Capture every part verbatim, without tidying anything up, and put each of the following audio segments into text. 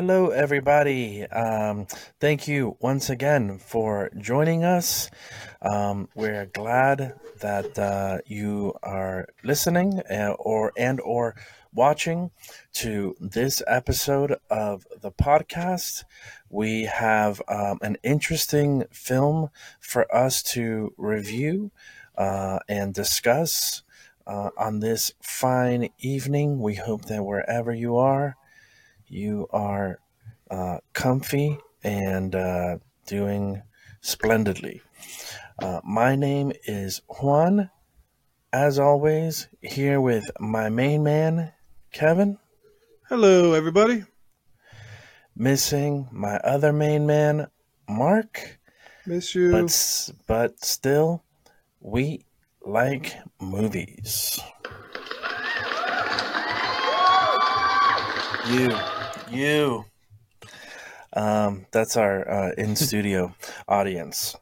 Hello, everybody. Um, thank you once again for joining us. Um, we're glad that uh, you are listening and, or and or watching to this episode of the podcast. We have um, an interesting film for us to review uh, and discuss uh, on this fine evening. We hope that wherever you are, you are uh, comfy and uh, doing splendidly. Uh, my name is Juan, as always, here with my main man, Kevin. Hello, everybody. Missing my other main man, Mark. Miss you. But, but still, we like movies. You. You. Um, that's our uh, in-studio audience.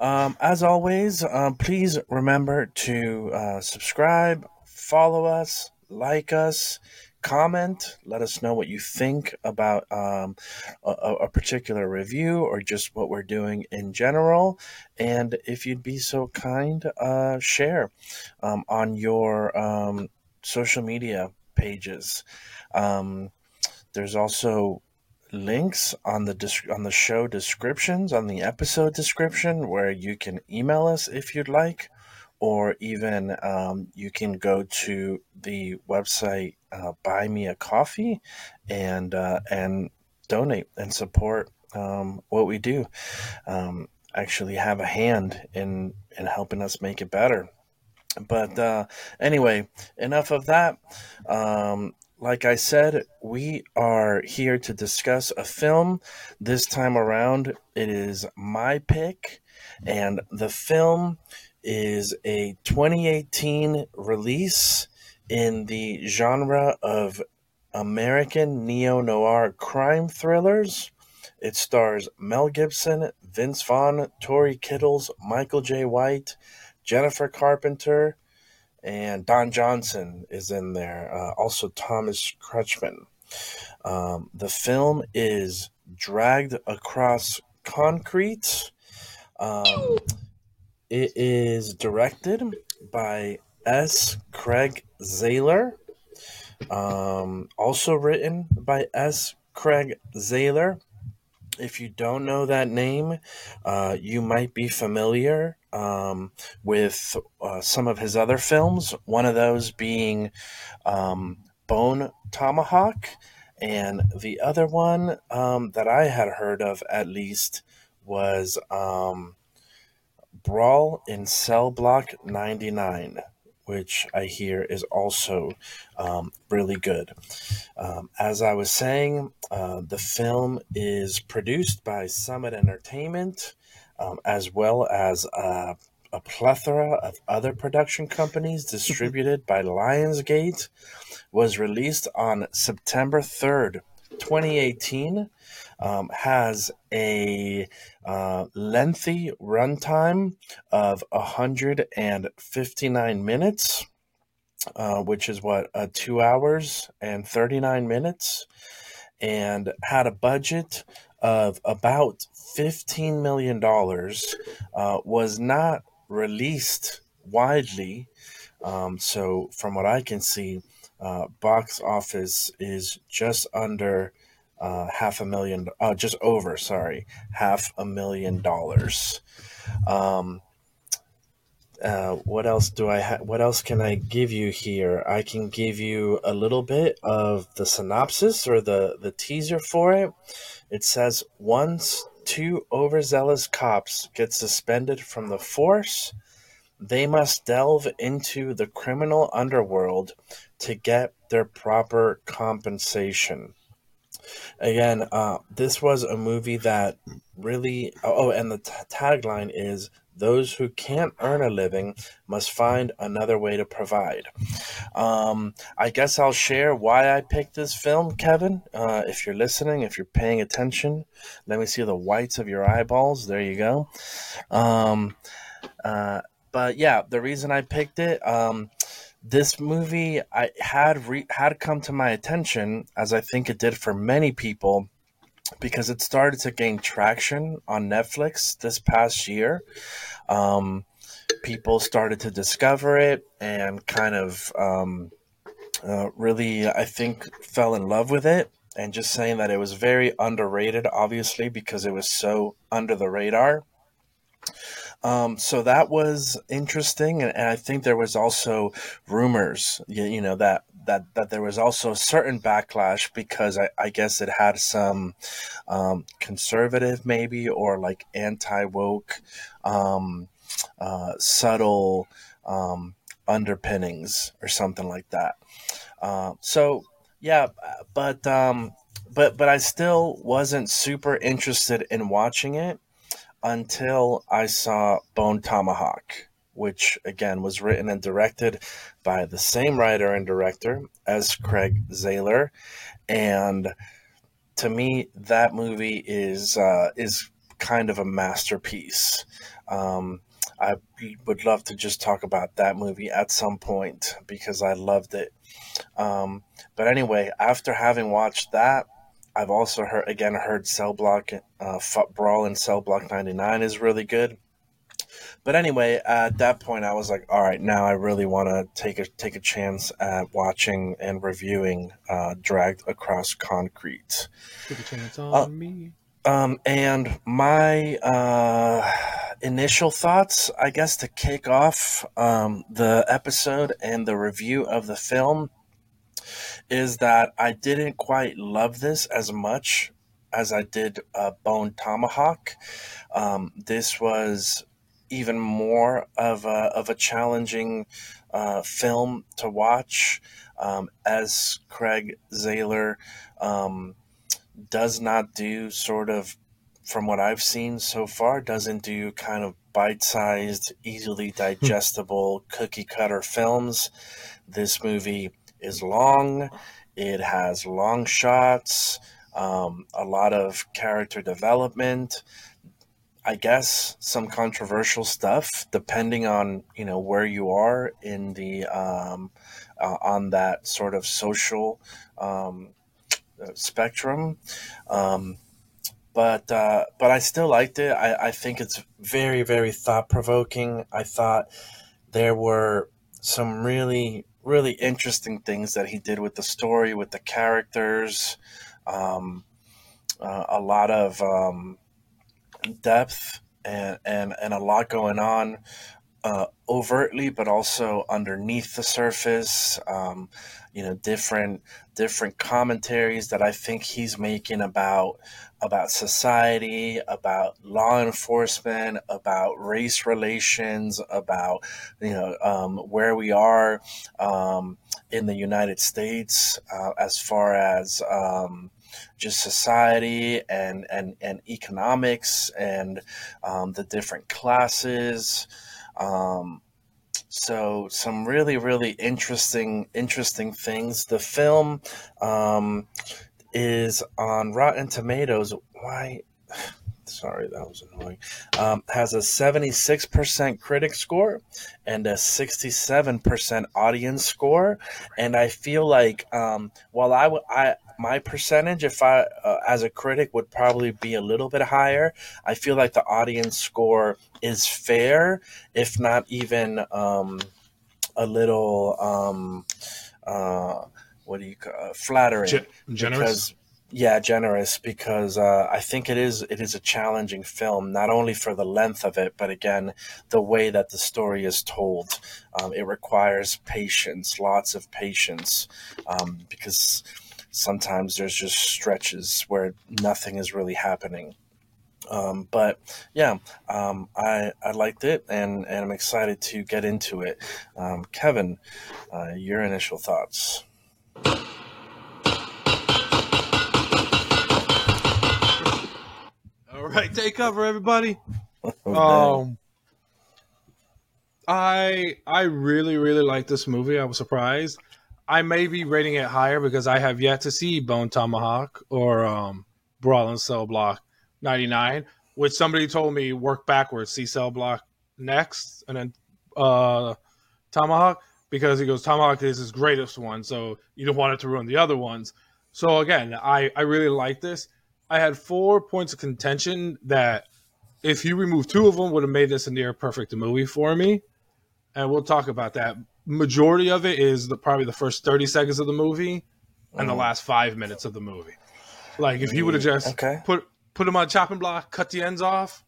Um, as always, um, please remember to uh, subscribe, follow us, like us, comment. Let us know what you think about um, a, a particular review or just what we're doing in general. And if you'd be so kind, uh, share um, on your um, social media pages. Um, there's also links on the dis- on the show descriptions, on the episode description, where you can email us if you'd like, or even um, you can go to the website, uh, Buy Me a Coffee, and uh, and donate and support um, what we do. Um, actually, have a hand in in helping us make it better. But uh, anyway, enough of that. Um, Like I said, we are here to discuss a film. This time around, it is my pick, and the film is a twenty eighteen release in the genre of American neo-noir crime thrillers. It stars Mel Gibson, Vince Vaughn, Tory Kittles, Michael Jai White, Jennifer Carpenter, and Don Johnson is in there. Uh, also, Thomas Kretschmann. Um, the film is Dragged Across Concrete. Um, it is directed by S. Craig Zahler. Um, also written by S. Craig Zahler. If you don't know that name, uh, you might be familiar um, with uh, some of his other films, one of those being um, Bone Tomahawk, and the other one um, that I had heard of, at least, was um, Brawl in Cell Block ninety-nine, which I hear is also um, really good. Um, as I was saying, uh, the film is produced by Summit Entertainment, um, as well as uh, a plethora of other production companies, distributed by Lionsgate. Was released on September third, twenty eighteen, um, has a uh, lengthy runtime of one hundred fifty-nine minutes, uh, which is what, uh, two hours and thirty-nine minutes, and had a budget of about fifteen million dollars, uh, was not released widely, um, so from what I can see, Uh, box office is just under uh, half a million, uh, just over, sorry, half a million dollars. Um, uh, what else do I ha- what else can I give you here? I can give you a little bit of the synopsis or the, the teaser for it. It says, once two overzealous cops get suspended from the force, they must delve into the criminal underworld to get their proper compensation. Again, uh, this was a movie that really... Oh, and the t- tagline is, those who can't earn a living must find another way to provide. Um, I guess I'll share why I picked this film, Kevin. Uh, if you're listening, if you're paying attention, let me see the whites of your eyeballs. There you go. Um, uh, But yeah, the reason I picked it, um, This movie I had re- had come to my attention, as I think it did for many people, because it started to gain traction on Netflix this past year. Um, people started to discover it and kind of um, uh, really, I think, fell in love with it. And just saying that it was very underrated, obviously, because it was so under the radar. Um, so that was interesting. And, and I think there was also rumors, you, you know, that, that, that there was also a certain backlash because I, I guess it had some um, conservative maybe or like anti-woke, um, uh, subtle um, underpinnings or something like that. Uh, so, yeah, but um, but but I still wasn't super interested in watching it until I saw Bone Tomahawk, which, again, was written and directed by the same writer and director, S. Craig Zahler. And to me, that movie is uh, is kind of a masterpiece. Um, I would love to just talk about that movie at some point because I loved it. Um, but anyway, after having watched that, I've also heard again heard Cell Block, uh, Brawl in Cell Block ninety-nine is really good. But anyway, at that point, I was like, all right, now I really want to take a take a chance at watching and reviewing uh, Dragged Across Concrete. Take a chance on uh, me. Um, and my uh, initial thoughts, I guess, to kick off um, the episode and the review of the film is that I didn't quite love this as much as I did uh, Bone Tomahawk. Um, this was even more of a, of a challenging uh, film to watch. Um, as Craig Zahler um, does not do sort of, from what I've seen so far, doesn't do kind of bite-sized, easily digestible, cookie-cutter films. This movie is long. It has long shots, um, a lot of character development, I guess some controversial stuff, depending on, you know, where you are in the, um, uh, on that sort of social um, spectrum. Um, but, uh, but I still liked it. I, I think it's very, very thought-provoking. I thought there were some really, really interesting things that he did with the story, with the characters, um, uh, a lot of um, depth and, and, and a lot going on uh, overtly, but also underneath the surface, um, you know, different, different commentaries that I think he's making about, about society, about law enforcement, about race relations, about, you know, um, where we are um, in the United States uh, as far as um, just society and, and, and economics and um, the different classes. Um, so some really, really interesting, interesting things. The film, um, is on Rotten Tomatoes. Why? Sorry, that was annoying. Um, has a seventy-six percent critic score and a sixty-seven percent audience score. And I feel like, um, while I, w- I, my percentage, if I, uh, as a critic, would probably be a little bit higher, I feel like the audience score is fair, if not even, um, a little, um, uh, what do you call uh, flattering? Gen- generous, because, yeah, generous. Because uh, I think it is it is a challenging film, not only for the length of it, but again, the way that the story is told. Um, it requires patience, lots of patience, um, because sometimes there's just stretches where nothing is really happening. Um, but yeah, um, I, I liked it and, and I'm excited to get into it. Um, Kevin, uh, your initial thoughts. All right, take cover, everybody. um, I I really really like this movie. I was surprised. I may be rating it higher because I have yet to see Bone Tomahawk or um, Brawl in Cell Block ninety-nine, which somebody told me work backwards, see Cell Block next, and then uh, Tomahawk. because he goes, Tomahawk is his greatest one, so you don't want it to ruin the other ones. So again, I, I really like this. I had four points of contention that if you remove two of them would have made this a near perfect movie for me. And we'll talk about that. Majority of it is the, probably the first thirty seconds of the movie and mm. the last five minutes of the movie. Like if you would have just okay. put put them on a chopping block, cut the ends off,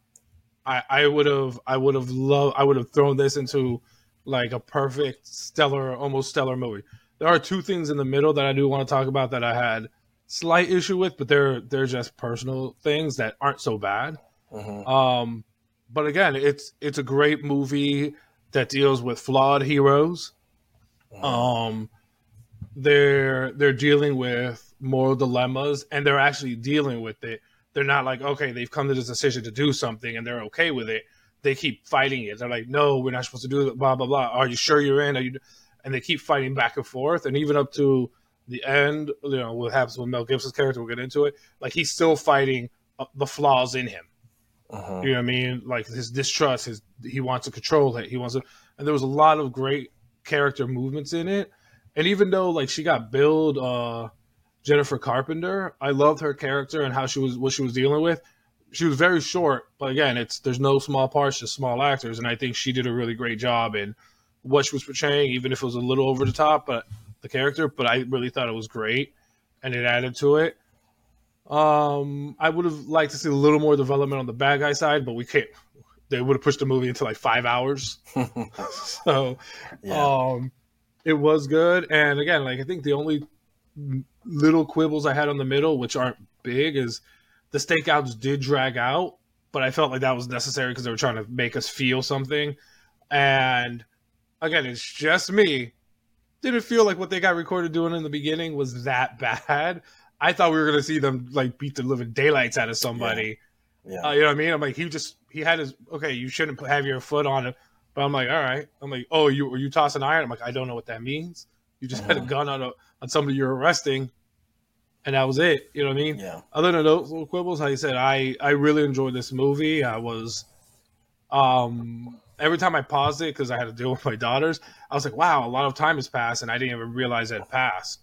I, I would have I would have loved I would have thrown this into like a perfect stellar, almost stellar movie. There are two things in the middle that I do want to talk about that I had slight issue with, but they're they're just personal things that aren't so bad. Mm-hmm. Um, but again, it's it's a great movie that deals with flawed heroes. Mm-hmm. Um, they're they're dealing with moral dilemmas, and they're actually dealing with it. They're not like, okay, they've come to this decision to do something, and they're okay with it. They keep fighting it. They're like, no, we're not supposed to do it, blah, blah, blah. Are you sure you're in? Are you? And they keep fighting back and forth. And even up to the end, you know, what happens with Mel Gibson's character, we'll get into it. Like, he's still fighting the flaws in him. Uh-huh. You know what I mean? Like, his distrust, his he wants to control it. He wants to, and there was a lot of great character movements in it. And even though, like, she got billed uh, Jennifer Carpenter, I loved her character and how she was, what she was dealing with. She was very short, but again, it's there's no small parts, just small actors, and I think she did a really great job in what she was portraying, even if it was a little over the top, but the character. But I really thought it was great, and it added to it. Um, I would have liked to see a little more development on the bad guy side, but we can't. They would have pushed the movie into like five hours, so yeah. um, it was good. And again, like I think the only little quibbles I had on the middle, which aren't big, is. The stakeouts did drag out, but I felt like that was necessary because they were trying to make us feel something. And again, it's just me. Didn't feel like what they got recorded doing in the beginning was that bad. I thought we were going to see them like beat the living daylights out of somebody. Yeah. Yeah. Uh, you know what I mean? I'm like, he just, he had his, okay, you shouldn't have your foot on him. But I'm like, all right. I'm like, oh, you were you tossing iron? I'm like, I don't know what that means. You just uh-huh. had a gun on, a, on somebody you're arresting. And that was it. You know what I mean? Yeah. Other than those little quibbles, like I said, I, I really enjoyed this movie. I was, um, every time I paused it because I had to deal with my daughters, I was like, wow, a lot of time has passed, and I didn't even realize it had passed.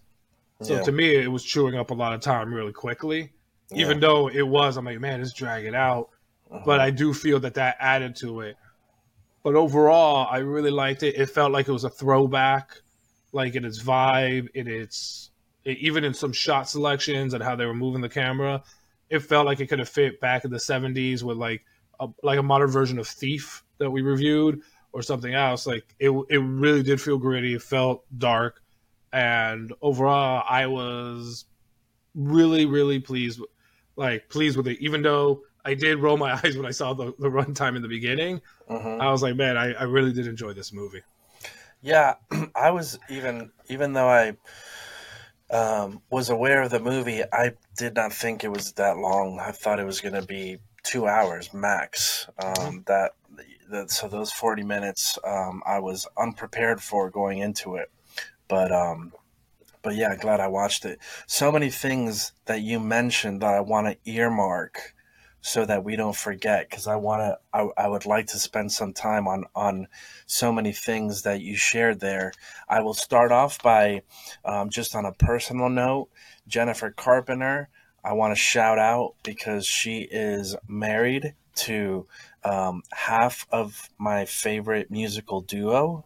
So yeah. to me, it was chewing up a lot of time really quickly. Yeah. Even though it was, I'm like, man, it's dragging out. Uh-huh. But I do feel that that added to it. But overall, I really liked it. It felt like it was a throwback, like in its vibe, in its. It, even in some shot selections and how they were moving the camera, it felt like it could have fit back in the seventies with like a, like a modern version of Thief that we reviewed or something else. Like it, it really did feel gritty. It felt dark, and overall, I was really, really pleased, with, like pleased with it. Even though I did roll my eyes when I saw the, the runtime in the beginning, mm-hmm. I was like, man, I, I really did enjoy this movie. Yeah, I was even even though I. Um, was aware of the movie. I did not think it was that long. I thought it was going to be two hours max. Um, that, that so those forty minutes um, I was unprepared for going into it. But um, but yeah, glad I watched it. So many things that you mentioned that I want to earmark so that we don't forget, because I want to. I, I would like to spend some time on on so many things that you shared there. I will start off by um, just on a personal note, Jennifer Carpenter. I want to shout out because she is married to um, half of my favorite musical duo,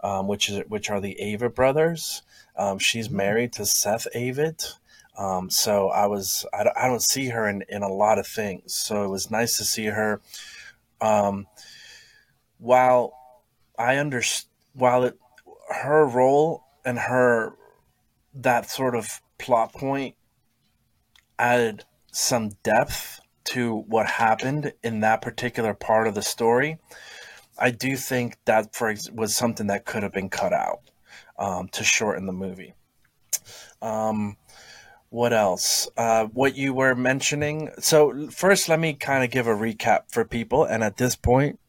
um, which is which are the Avett brothers. Um, she's married to Seth Avett. Um, so I was, I don't, I don't see her in, in a lot of things. So it was nice to see her. Um, while I understand, while it, her role and her, that sort of plot point added some depth to what happened in that particular part of the story. I do think that for, was something that could have been cut out, um, to shorten the movie. Um, What else? Uh, what you were mentioning. So first, let me kind of give a recap for people. And at this point,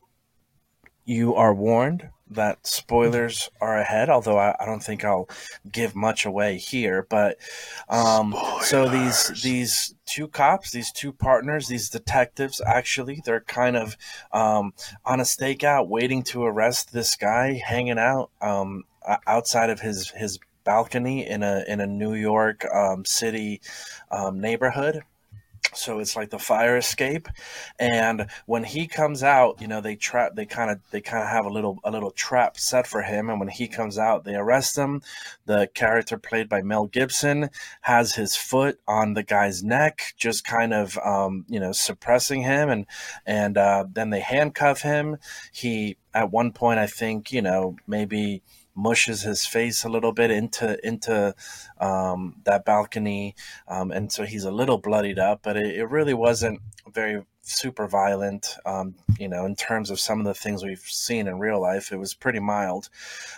you are warned that spoilers are ahead, although I, I don't think I'll give much away here. But um, so these these two cops, these two partners, these detectives, actually, they're kind of um, on a stakeout waiting to arrest this guy hanging out um, outside of his his balcony in a in a New York um, City um, neighborhood. So it's like the fire escape, and when he comes out, you know, they trap. They kind of they kind of have a little a little trap set for him. And when he comes out, they arrest him. The character played by Mel Gibson has his foot on the guy's neck, just kind of um, you know, suppressing him, and and uh, then they handcuff him. He at one point, I think, you know, maybe mushes his face a little bit into into um, that balcony, um, and so he's a little bloodied up, but it, it really wasn't very super violent, um, you know, in terms of some of the things we've seen in real life. It was pretty mild.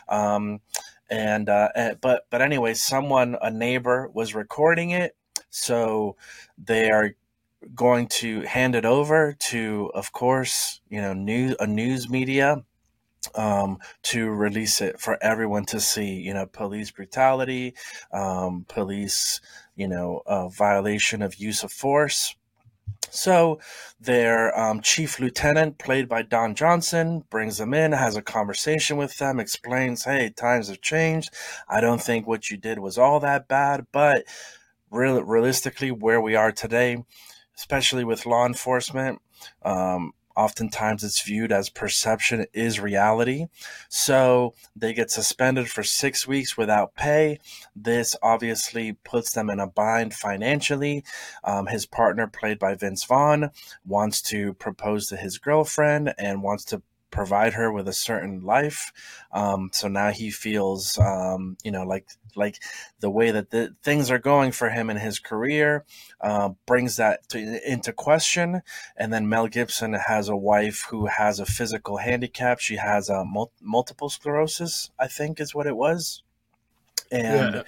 Um, and, uh, and but but anyway, someone, a neighbor, was recording it, so they are going to hand it over to, of course, you know, news a news media, um to release it for everyone to see. You know, police brutality, um police, you know, uh, violation of use of force. So their um, chief lieutenant, played by Don Johnson, brings them in, has a conversation with them, explains, hey, times have changed, I don't think what you did was all that bad, but real realistically where we are today, especially with law enforcement, um oftentimes it's viewed as perception is reality. So they get suspended for six weeks without pay. This obviously puts them in a bind financially. Um, his partner, played by Vince Vaughn, wants to propose to his girlfriend and wants to provide her with a certain life. Um, so now he feels, um, you know, like like the way that the things are going for him in his career uh, brings that to, into question. And then Mel Gibson has a wife who has a physical handicap. She has a mul- multiple sclerosis, I think is what it was. And yeah.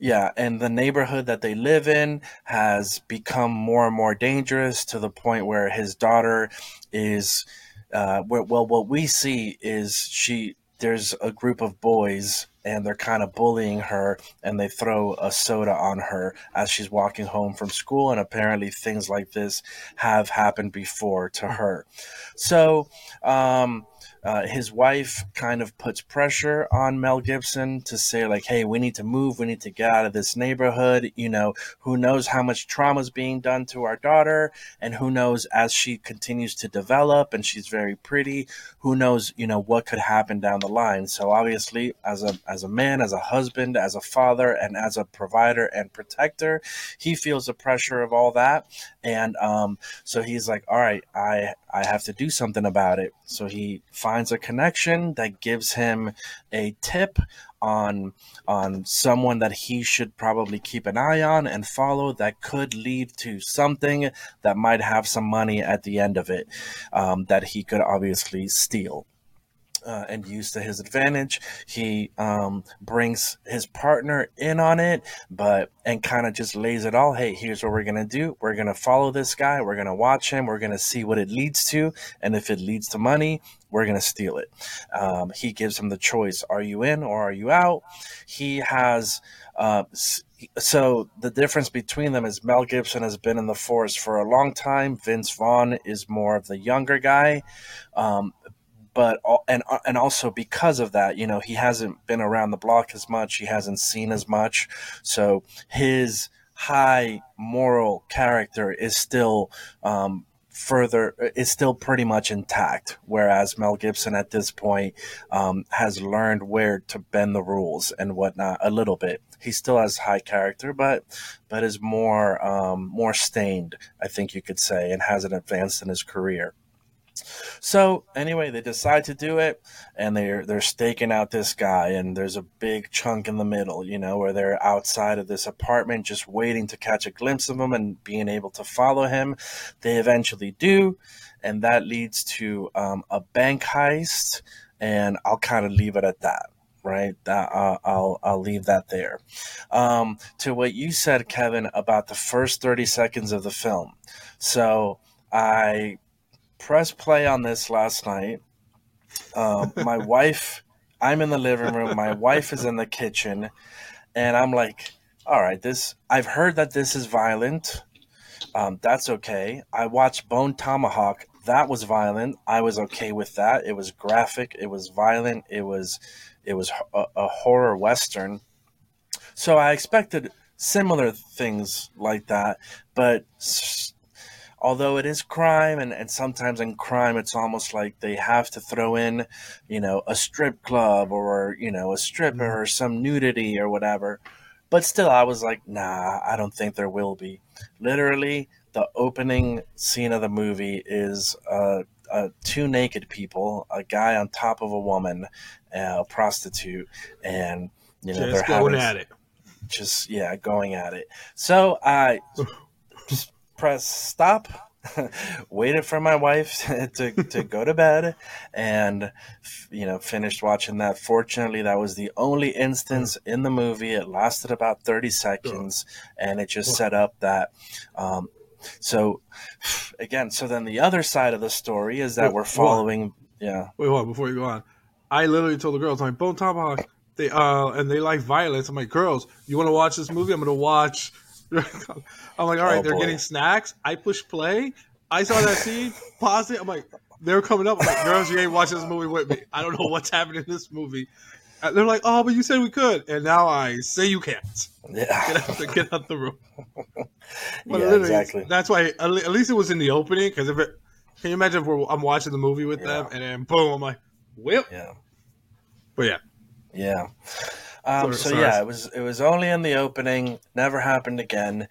Yeah, and the neighborhood that they live in has become more and more dangerous, to the point where his daughter is... Uh, well, what we see is she there's a group of boys and they're kind of bullying her, and they throw a soda on her as she's walking home from school. And apparently things like this have happened before to her. So um, uh, his wife kind of puts pressure on Mel Gibson to say, like, hey, we need to move. We need to get out of this neighborhood. You know, who knows how much trauma is being done to our daughter, and who knows, as she continues to develop and she's very pretty, who knows, you know, what could happen down the line. So obviously as a, as As a man, as a husband, as a father, and as a provider and protector, he feels the pressure of all that. And um, so he's like, all right, I, I have to do something about it. So he finds a connection that gives him a tip on on someone that he should probably keep an eye on and follow, that could lead to something that might have some money at the end of it, um, that he could obviously steal. Uh, and used to his advantage. He um, brings his partner in on it, but and kind of just lays it all. Hey, here's what we're going to do. We're going to follow this guy. We're going to watch him. We're going to see what it leads to. And if it leads to money, we're going to steal it. Um, he gives him the choice. Are you in or are you out? He has... Uh, so the difference between them is Mel Gibson has been in the force for a long time. Vince Vaughn is more of the younger guy. Um But and and also because of that, you know, he hasn't been around the block as much. He hasn't seen as much. So his high moral character is still um, further is still pretty much intact. Whereas Mel Gibson at this point um, has learned where to bend the rules and whatnot a little bit. He still has high character, but but is more um, more stained, I think you could say, and hasn't advanced in his career. So anyway, they decide to do it, and they're they're staking out this guy, and there's a big chunk in the middle, you know, where they're outside of this apartment just waiting to catch a glimpse of him and being able to follow him. They eventually do, and that leads to um, a bank heist, and I'll kind of leave it at that. Right, that uh, I'll I'll leave that there. Um, to what you said, Kevin, about the first thirty seconds of the film. So I. Press play on this last night. Um, my wife, I'm in the living room. My wife is in the kitchen, and I'm like, "All right, this. I've heard that this is violent. Um, that's okay. I watched Bone Tomahawk. that was violent. I was okay with that. It was graphic. It was violent. It was it was a, a horror Western. So I expected similar things like that, but although it is crime, and, and sometimes in crime it's almost like they have to throw in, you know, a strip club or, you know, a stripper or some nudity or whatever. But still, I was like, nah, I don't think there will be. Literally, the opening scene of the movie is uh, uh, two naked people, a guy on top of a woman, uh, a prostitute, and, you know, just they're having, going at it. Just, yeah, going at it. So I press stop, waited for my wife to, to go to bed, and, you know, finished watching that. Fortunately, that was the only instance in the movie. It lasted about thirty seconds, and it just set up that. Um, so, again, so then the other side of the story is that wait, we're following. Wait, yeah. Wait, hold on, before you go on. I literally told the girls, I'm like, Bone Tomahawk, they, uh, and they like violence. I'm like, girls, you want to watch this movie? I'm going to watch. I'm like, all right, oh, they're boy. Getting snacks. I push play. I saw that scene, paused it. I'm like, they're coming up. I'm like, girls, you ain't watching this movie with me. I don't know what's happening in this movie. And they're like, oh, but you said we could. And now I say you can't. Yeah. Get out the, get out the room. But yeah, exactly. That's why, at least it was in the opening. Because if it, can you imagine if we're, I'm watching the movie with yeah. them and then boom, I'm like, whip. Yeah. But yeah. Yeah. Um, so yeah, it was it was only in the opening. Never happened again.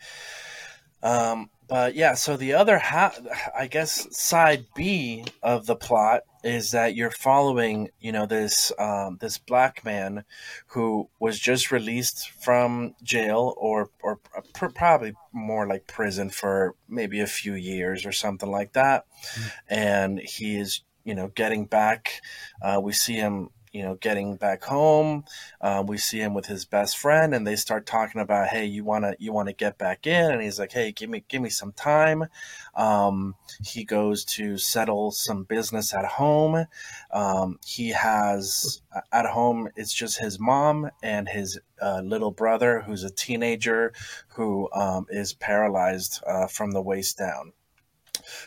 Um, but yeah, so the other half, I guess, side B of the plot is that you're following, you know, this um, this black man who was just released from jail, or or pr- probably more like prison for maybe a few years or something like that, mm-hmm. and he is, you know, getting back. Uh, we see him. You know, getting back home, uh, we see him with his best friend, and they start talking about, "Hey, you wanna, you wanna get back in?" And he's like, "Hey, give me, give me some time." Um, he goes to settle some business at home. Um, he has at home, it's just his mom and his uh, little brother, who's a teenager, who um, is paralyzed uh, from the waist down.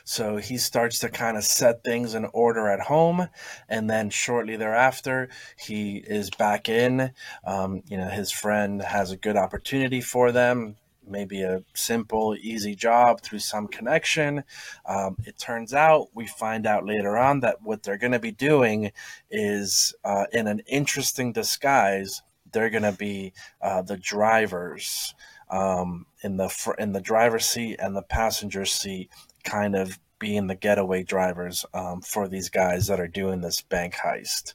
So he starts to kind of set things in order at home, and then shortly thereafter, he is back in. Um, you know, his friend has a good opportunity for them, maybe a simple, easy job through some connection. Um, it turns out, we find out later on that what they're going to be doing is, uh, in an interesting disguise, they're going to be uh, the drivers um, in the fr- in the driver's seat and the passenger seat, kind of being the getaway drivers um, for these guys that are doing this bank heist.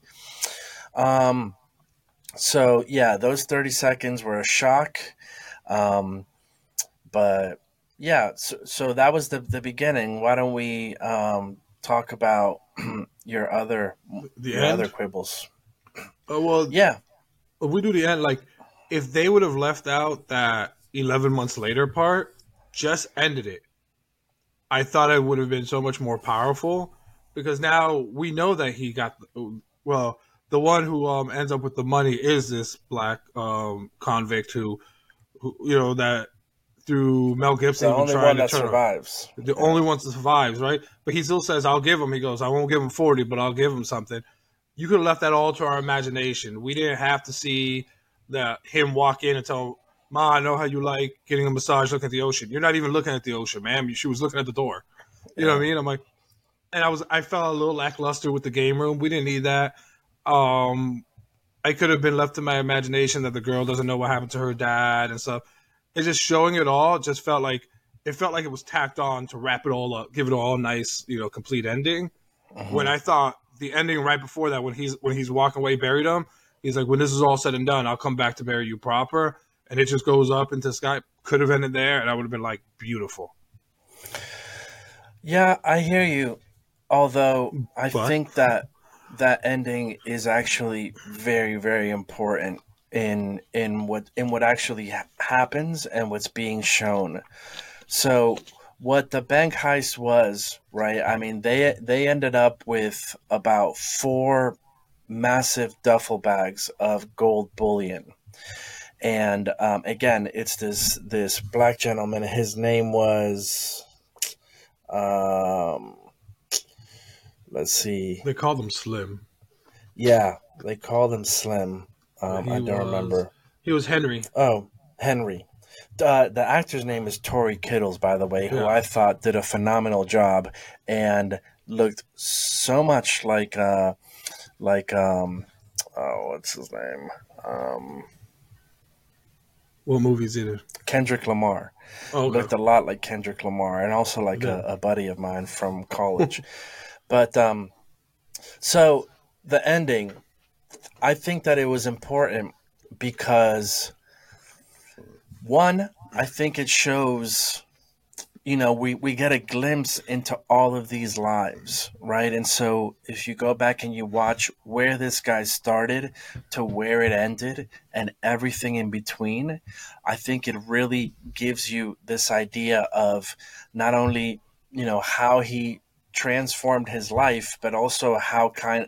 Um, so yeah, those thirty seconds were a shock. Um, but yeah, so, so that was the, the beginning. Why don't we um, talk about your other, the your other quibbles? Oh, well, yeah. If we do the end, like if they would have left out that eleven months later part, just ended it. I thought it would have been so much more powerful, because now we know that he got, well, the one who um, ends up with the money is this black um, convict who, who, you know, that through Mel Gibson. The only one that survives. The only one that survives, right? But he still says, I'll give him. He goes, I won't give him forty, but I'll give him something. You could have left that all to our imagination. We didn't have to see that him walk in and tell Ma, I know how you like getting a massage, looking at the ocean. You're not even looking at the ocean, ma'am. She was looking at the door. You know what I mean? I'm like, and I was, I felt a little lackluster with the game room. We didn't need that. Um, I could have been left to my imagination that the girl doesn't know what happened to her dad and stuff. It's just showing it all. Just felt like it felt like it was tacked on to wrap it all up, give it all a nice, you know, complete ending. Mm-hmm. When I thought the ending right before that, when he's when he's walking away, buried him. He's like, when this is all said and done, I'll come back to bury you proper. And it just goes up into the sky. Could have ended there, and I would have been like, beautiful. Yeah, I hear you. Although I but. think that that ending is actually very, very important in in what in what actually ha- happens and what's being shown. So what the bank heist was, right? I mean, they they ended up with about four massive duffel bags of gold bullion. And um, again, it's this this black gentleman. His name was um, let's see. They called him Slim. Yeah, they called him Slim. Um, I don't was, remember. He was Henry. Oh, Henry. Uh, the actor's name is Tory Kittles, by the way, who yeah. I thought did a phenomenal job and looked so much like uh, like um, oh, what's his name? Um, what movie is it? Kendrick Lamar. Oh, okay. Looked a lot like Kendrick Lamar, and also like yeah. a, a buddy of mine from college. But um, so the ending, I think that it was important because. One, I think it shows, you know, we, we get a glimpse into all of these lives, right? And so if you go back and you watch where this guy started to where it ended and everything in between, I think it really gives you this idea of not only, you know, how he transformed his life, but also how kind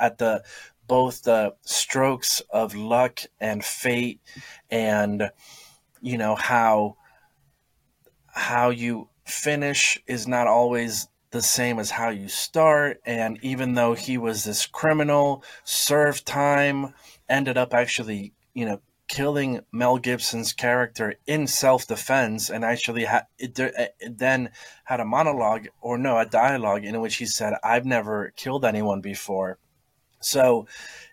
at the both the strokes of luck and fate and you know, how how you finish is not always the same as how you start. And even though he was this criminal, served time, ended up actually, you know, killing Mel Gibson's character in self-defense and actually ha- it, it then had a monologue or no, a dialogue in which he said, I've never killed anyone before. So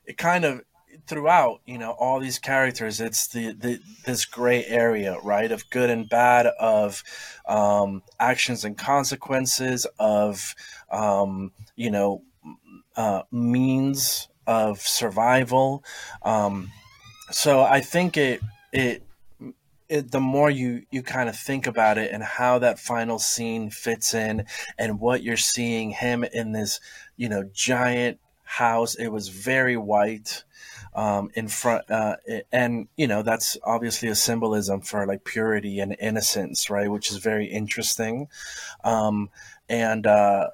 it kind of, throughout, you know, all these characters, it's the, the this gray area, right, of good and bad, of um, actions and consequences, of um, you know, uh, means of survival. Um, so I think it it it the more you you kind of think about it and how that final scene fits in and what you're seeing him in this, you know, giant house. It was very white. Um, in front, uh, and you know, that's obviously a symbolism for like purity and innocence, right? Which is very interesting. Um, and uh,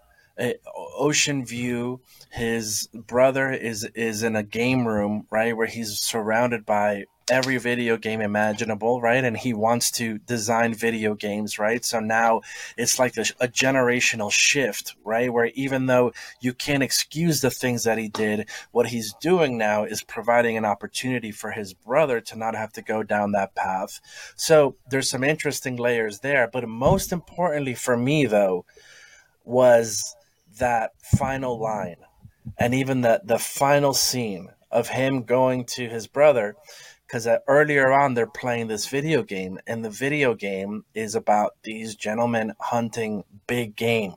Ocean View, his brother is is in a game room, right, where he's surrounded by every video game imaginable, right? And he wants to design video games, right? So now it's like a, a generational shift, right? Where even though you can't excuse the things that he did, what he's doing now is providing an opportunity for his brother to not have to go down that path. So there's some interesting layers there. But most importantly for me, though, was that final line and even the, the final scene of him going to his brother. Because earlier on, they're playing this video game, and the video game is about these gentlemen hunting big game,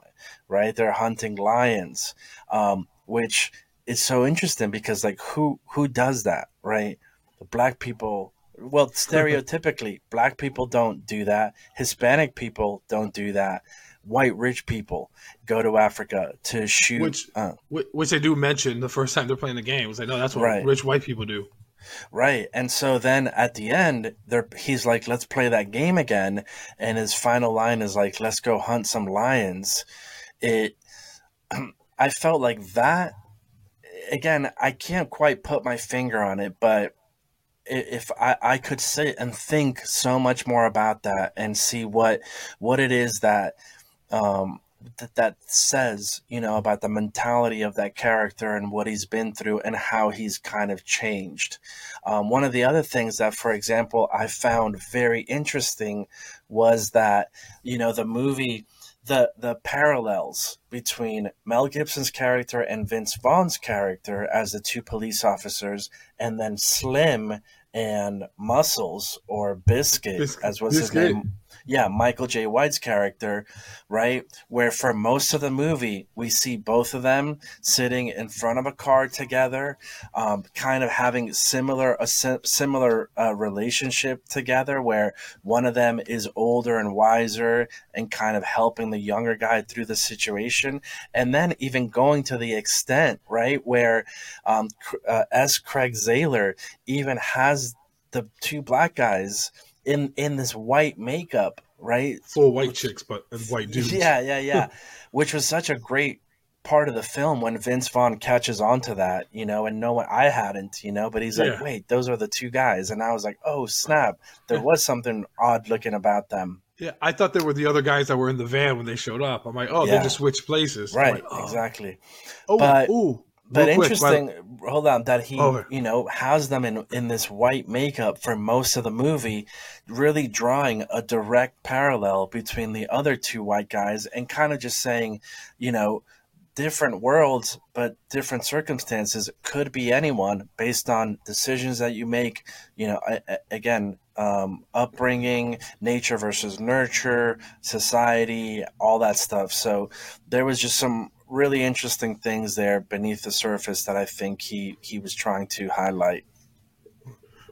right? They're hunting lions, um, which is so interesting because, like, who who does that, right? The black people, well, stereotypically, black people don't do that. Hispanic people don't do that. White rich people go to Africa to shoot. Which, uh, which they do mention the first time they're playing the game. It was like, no, that's what right. rich white people do. Right. And so then at the end, there he's like, let's play that game again. And his final line is like, let's go hunt some lions. It, I felt like that, again, I can't quite put my finger on it, but if I, I could sit and think so much more about that and see what, what it is that, um, that that says, you know, about the mentality of that character and what he's been through and how he's kind of changed. Um, one of the other things that, for example, I found very interesting was that, you know, the movie, the the parallels between Mel Gibson's character and Vince Vaughn's character as the two police officers, and then Slim and Muscles or Biscuit, Bis- as was Biscuit. his name. Yeah, Michael Jai White's character, right? Where for most of the movie, we see both of them sitting in front of a car together, um, kind of having similar a similar uh, relationship together, where one of them is older and wiser and kind of helping the younger guy through the situation. And then even going to the extent, right, where um, uh, S. Craig Zahler even has the two black guys in in this white makeup, right? Full white which, chicks, but and white dudes. Yeah, yeah, yeah. Which was such a great part of the film when Vince Vaughn catches on to that, you know, and no one, I hadn't, you know, but he's yeah. like, wait, those are the two guys. And I was like, oh, snap. There was something odd looking about them. Yeah, I thought they were the other guys that were in the van when they showed up. I'm like, oh, yeah. They just switched places. Right, like, oh. Exactly. Oh, but, ooh. But real interesting, quick, my... hold on, that he, oh, you know, has them in, in this white makeup for most of the movie, really drawing a direct parallel between the other two white guys and kind of just saying, you know, different worlds, but different circumstances, could be anyone based on decisions that you make, you know, I, I, again, um, upbringing, nature versus nurture, society, all that stuff. So there was just some really interesting things there beneath the surface that I think he, he was trying to highlight.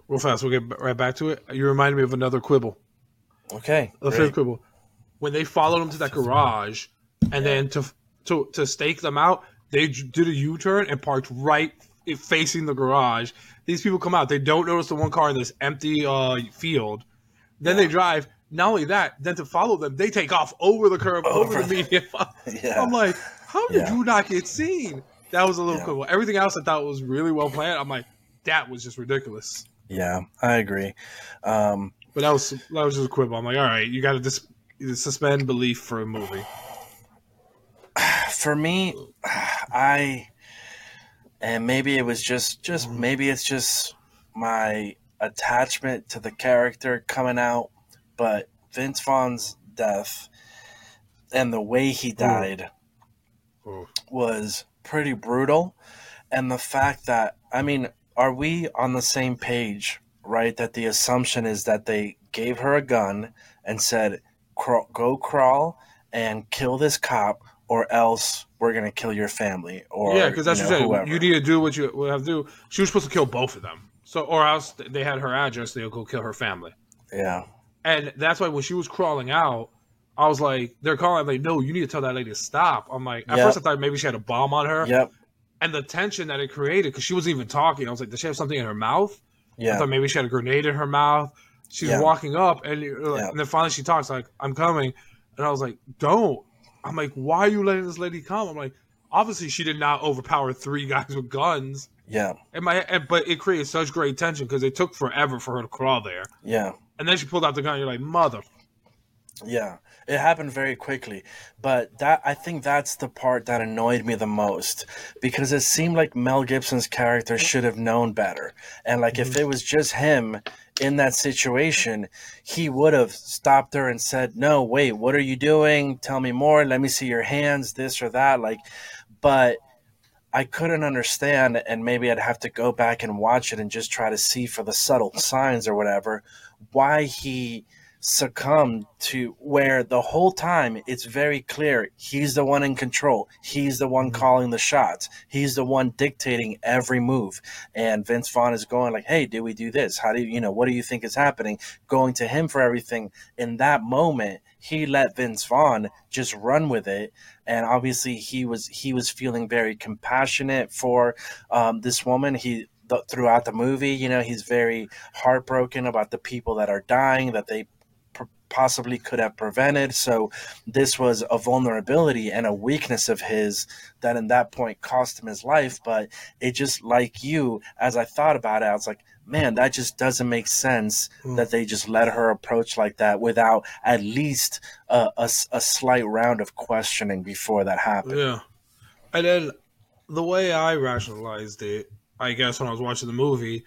Real fast, we'll get right back to it. You reminded me of another quibble. Okay. The fifth quibble. When they followed him to that garage and yeah. then to to to stake them out, they did a U-turn and parked right facing the garage. These people come out. They don't notice the one car in this empty uh, field. Then yeah. they drive. Not only that, then to follow them, they take off over the curb, over, over the median. yeah. I'm like... How did yeah. you not get seen? That was a little yeah. cool. Everything else I thought was really well planned. I'm like, that was just ridiculous. Yeah, I agree. Um, but that was that was just a quibble. I'm like, all right, you got to dis- suspend belief for a movie. For me, I and maybe it was just just maybe it's just my attachment to the character coming out, but Vince Vaughn's death and the way he died. Ooh. Was pretty brutal. And the fact that, I mean, are we on the same page, right? That the assumption is that they gave her a gun and said, Craw- go crawl and kill this cop or else we're going to kill your family. Or, yeah, because that's you know, what you said. Whoever. You need to do what you have to do. She was supposed to kill both of them. So, or else they had her address. They'll go kill her family. Yeah. And that's why when she was crawling out, I was like, they're calling. I'm like, no, you need to tell that lady to stop. I'm like, at yep. first I thought maybe she had a bomb on her. Yep. And the tension that it created, because she wasn't even talking. I was like, does she have something in her mouth? Yeah. I thought maybe she had a grenade in her mouth. She's yep. walking up, and, like, yep. and then finally she talks, like, I'm coming. And I was like, don't. I'm like, why are you letting this lady come? I'm like, obviously she did not overpower three guys with guns. Yeah. And my, and, but it created such great tension because it took forever for her to crawl there. Yeah. And then she pulled out the gun, and you're like, mother. Yeah. It happened very quickly, but that I think that's the part that annoyed me the most, because it seemed like Mel Gibson's character should have known better. And like mm-hmm. if it was just him in that situation, he would have stopped her and said, no, wait, what are you doing? Tell me more. Let me see your hands, this or that. Like, but I couldn't understand, and maybe I'd have to go back and watch it and just try to see for the subtle signs or whatever, why he succumb to where the whole time it's very clear he's the one in control, he's the one calling the shots, he's the one dictating every move, and Vince Vaughn is going like, hey, do we do this, how do you, you know, what do you think is happening, going to him for everything. In that moment he let Vince Vaughn just run with it, and obviously he was he was feeling very compassionate for um this woman. He th- throughout the movie, you know, he's very heartbroken about the people that are dying that they possibly could have prevented. So this was a vulnerability and a weakness of his that in that point cost him his life. But it just, like you, as I thought about it, I was like, man, that just doesn't make sense mm. that they just let her approach like that without at least a, a, a slight round of questioning before that happened. Yeah. And then the way I rationalized it, I guess, when I was watching the movie,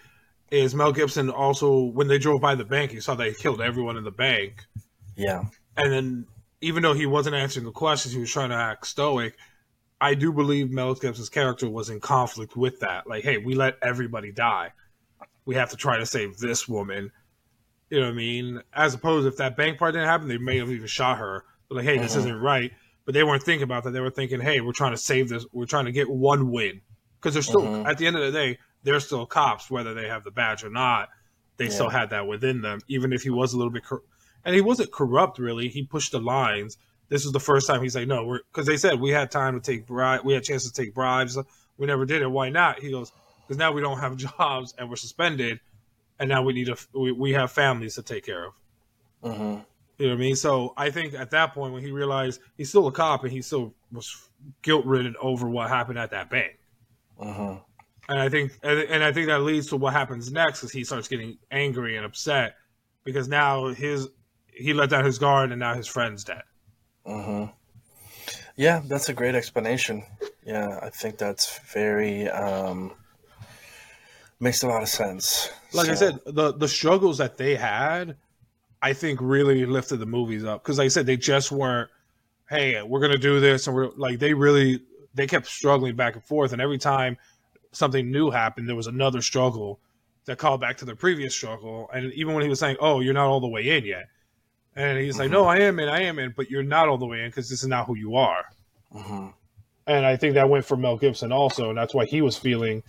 is Mel Gibson also, when they drove by the bank, you saw they killed everyone in the bank. Yeah. And then, even though he wasn't answering the questions, he was trying to act stoic, I do believe Mel Gibson's character was in conflict with that. Like, hey, we let everybody die. We have to try to save this woman. You know what I mean? As opposed, if that bank part didn't happen, they may have even shot her. But like, hey, mm-hmm. this isn't right. But they weren't thinking about that. They were thinking, hey, we're trying to save this. We're trying to get one win. Because they're still, mm-hmm. at the end of the day, they're still cops, whether they have the badge or not. They yeah. still had that within them, even if he was a little bit cor- and he wasn't corrupt, really. He pushed the lines. This was the first time he's like, no, we're because they said we had time to take bribes. We had chances to take bribes. We never did it. Why not? He goes, because now we don't have jobs and we're suspended, and now we need a we, we have families to take care of. Mm-hmm. You know what I mean? So I think at that point when he realized he's still a cop and he still was guilt ridden over what happened at that bank. Mm-hmm. And I think, and I think that leads to what happens next, is he starts getting angry and upset because now his he let down his guard, and now his friend's dead. Mm-hmm. Yeah, that's a great explanation. Yeah, I think that's very um, makes a lot of sense. Like so. I said, the the struggles that they had, I think, really lifted the movies up, because, like I said, they just weren't, hey, we're gonna do this, and we're like, they really they kept struggling back and forth, and every time something new happened, there was another struggle that called back to the previous struggle. And even when he was saying, "Oh, you're not all the way in yet," and he's mm-hmm. like, "No, I am in, I am in, but you're not all the way in because this is not who you are." Mm-hmm. And I think that went for Mel Gibson also, and that's why he was feeling,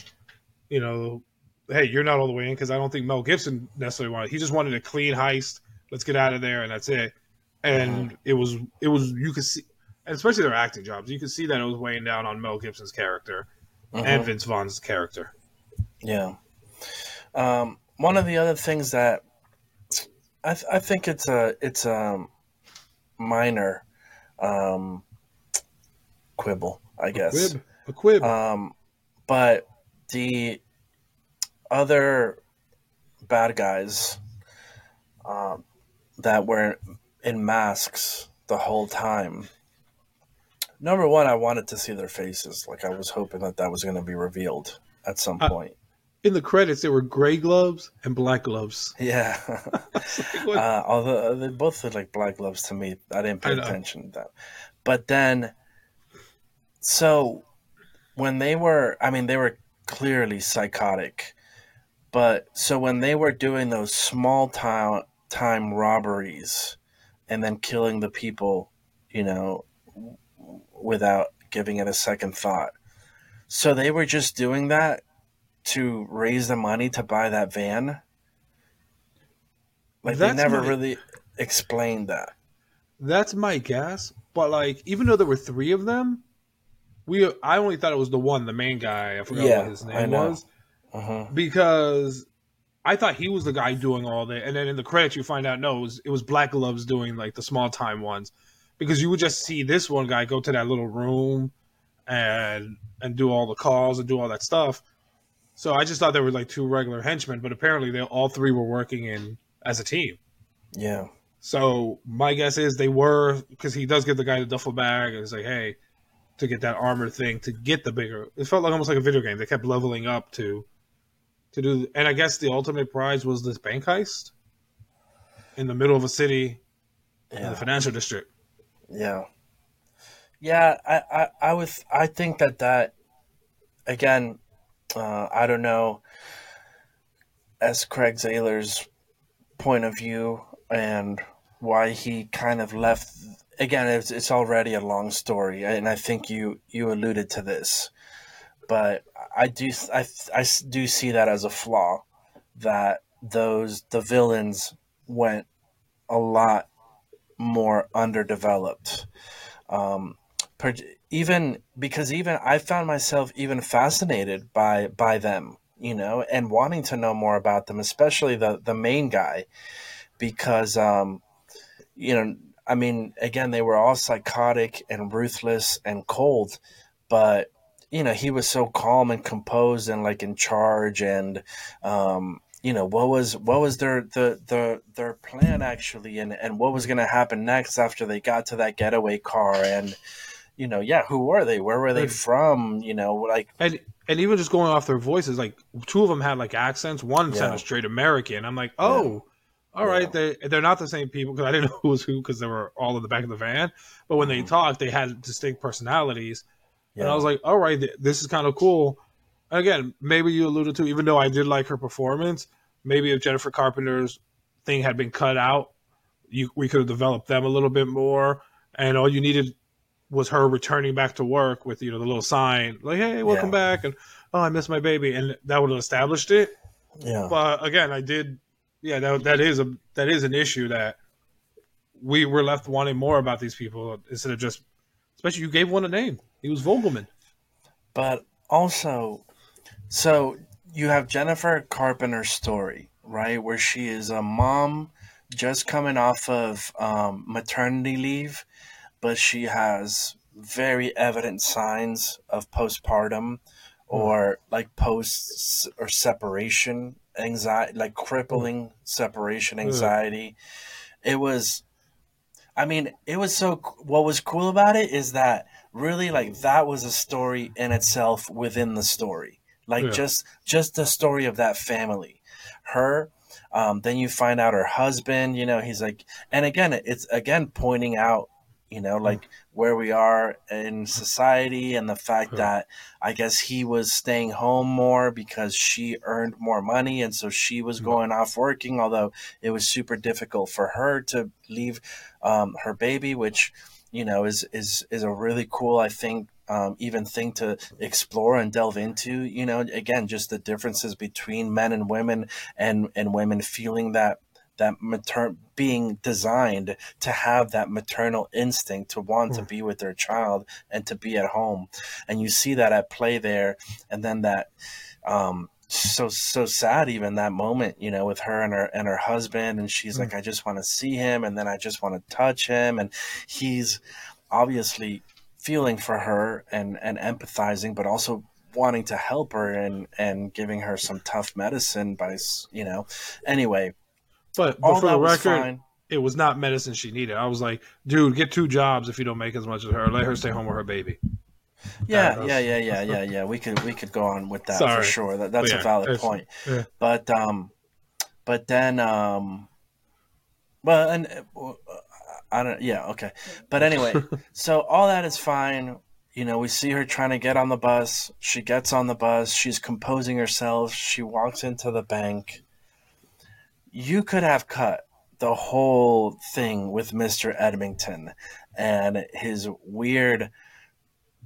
you know, hey, you're not all the way in, because I don't think Mel Gibson necessarily wanted. He just wanted a clean heist. Let's get out of there, and that's it. And mm-hmm. it was, it was. You could see, especially their acting jobs, you could see that it was weighing down on Mel Gibson's character mm-hmm. and Vince Vaughn's character. Yeah. Um, one of the other things that I, th- I think it's a it's a minor um, quibble, I guess. A quib. A quib. Um, but the other bad guys uh, that were in masks the whole time. Number one, I wanted to see their faces. Like, I was hoping that that was going to be revealed at some I- point. In the credits, there were gray gloves and black gloves. Yeah. like, uh, although they both looked like black gloves to me. I didn't pay I attention to that. But then, so when they were, I mean, they were clearly psychotic. But so when they were doing those small time, time robberies and then killing the people, you know, without giving it a second thought. So they were just doing that to raise the money to buy that van. Like, that's they never my, really explained that. That's my guess. But, like, even though there were three of them, we I only thought it was the one, the main guy. I forgot yeah, what his name was. Uh-huh. Because I thought he was the guy doing all that. And then in the credits, you find out, no, it was, it was Black Gloves doing, like, the small-time ones. Because you would just see this one guy go to that little room and and do all the calls and do all that stuff. So I just thought there were like two regular henchmen, but apparently they all three were working in as a team. Yeah. So my guess is they were, because he does give the guy the duffel bag, and it's like, hey, to get that armor thing, to get the bigger. It felt like almost like a video game. They kept leveling up to, to do. And I guess the ultimate prize was this bank heist in the middle of a city, yeah. in the financial district. Yeah. Yeah, I, I, I was. I think that that again. Uh, I don't know, S. Craig Zahler's point of view and why he kind of left. Again, it's, it's already a long story, and I think you, you alluded to this, but I do I, I do see that as a flaw, that those the villains went a lot more underdeveloped. Um, per, Even because even I found myself even fascinated by by them, you know, and wanting to know more about them, especially the, the main guy, because, um, you know, I mean, again, they were all psychotic and ruthless and cold, but, you know, he was so calm and composed and like in charge. And, um, you know, what was what was their the, the their plan actually, and, and what was going to happen next after they got to that getaway car, and, you know, yeah, who were they? Where were they from? You know, like, and and even just going off their voices, like two of them had like accents. One yeah. sounded straight American. I'm like, oh, yeah. all right, yeah. they they're not the same people, because I didn't know who was who, because they were all in the back of the van. But when mm-hmm. they talked, they had distinct personalities, yeah. and I was like, all right, th- this is kind of cool. And again, maybe you alluded to, even though I did like her performance, maybe if Jennifer Carpenter's thing had been cut out, you we could have developed them a little bit more, and all you needed was her returning back to work with, you know, the little sign like, hey, welcome yeah. back, and oh, I miss my baby, and that would have established it. Yeah. But again, I did yeah, that that is a that is an issue, that we were left wanting more about these people, instead of just, especially you gave one a name. He was Vogelman. But also, so you have Jennifer Carpenter's story, right? Where she is a mom just coming off of um, maternity leave, but she has very evident signs of postpartum or like post or separation anxiety, like crippling separation anxiety. it was, I mean, it was so, what was cool about it is that really, like, that was a story in itself within the story. Like, yeah. just, just the story of that family, her, um, then you find out her husband, you know, he's like, and again, it's again, pointing out, you know, like where we are in society and the fact that I guess he was staying home more because she earned more money. And so she was going off working, although it was super difficult for her to leave um, her baby, which, you know, is, is, is a really cool, I think, um, even thing to explore and delve into, you know, again, just the differences between men and women and, and women feeling that, that matern being designed to have that maternal instinct to want mm. to be with their child and to be at home. And you see that at play there. And then that, um, so, so sad, even that moment, you know, with her and her, and her husband, and she's mm. like, I just want to see him. And then I just want to touch him. And he's obviously feeling for her and, and empathizing, but also wanting to help her and, and giving her some tough medicine by, you know, anyway. But, but for the record, it was not medicine she needed. I was like, dude, get two jobs if you don't make as much as her. Let her stay home with her baby. Yeah, uh, yeah, yeah, yeah, yeah, yeah. We could we could go on with that Sorry. for sure. That, that's yeah, a valid point. Yeah. But um, but then um, well, and I don't. Yeah, okay. But anyway, so all that is fine. You know, we see her trying to get on the bus. She gets on the bus. She's composing herself. She walks into the bank. You could have cut the whole thing with Mister Edmington and his weird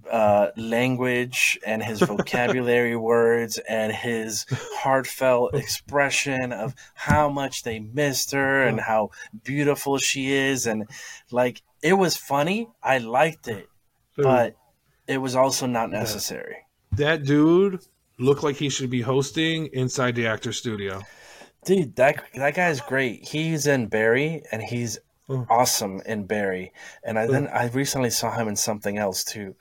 uh, language and his vocabulary words and his heartfelt expression of how much they missed her and how beautiful she is. And, like, it was funny. I liked it, but it was also not necessary. That dude looked like he should be hosting Inside the Actor's Studio. Dude, that that guy's great. He's in Barry, and he's mm. awesome in Barry. And I then I recently saw him in something else too.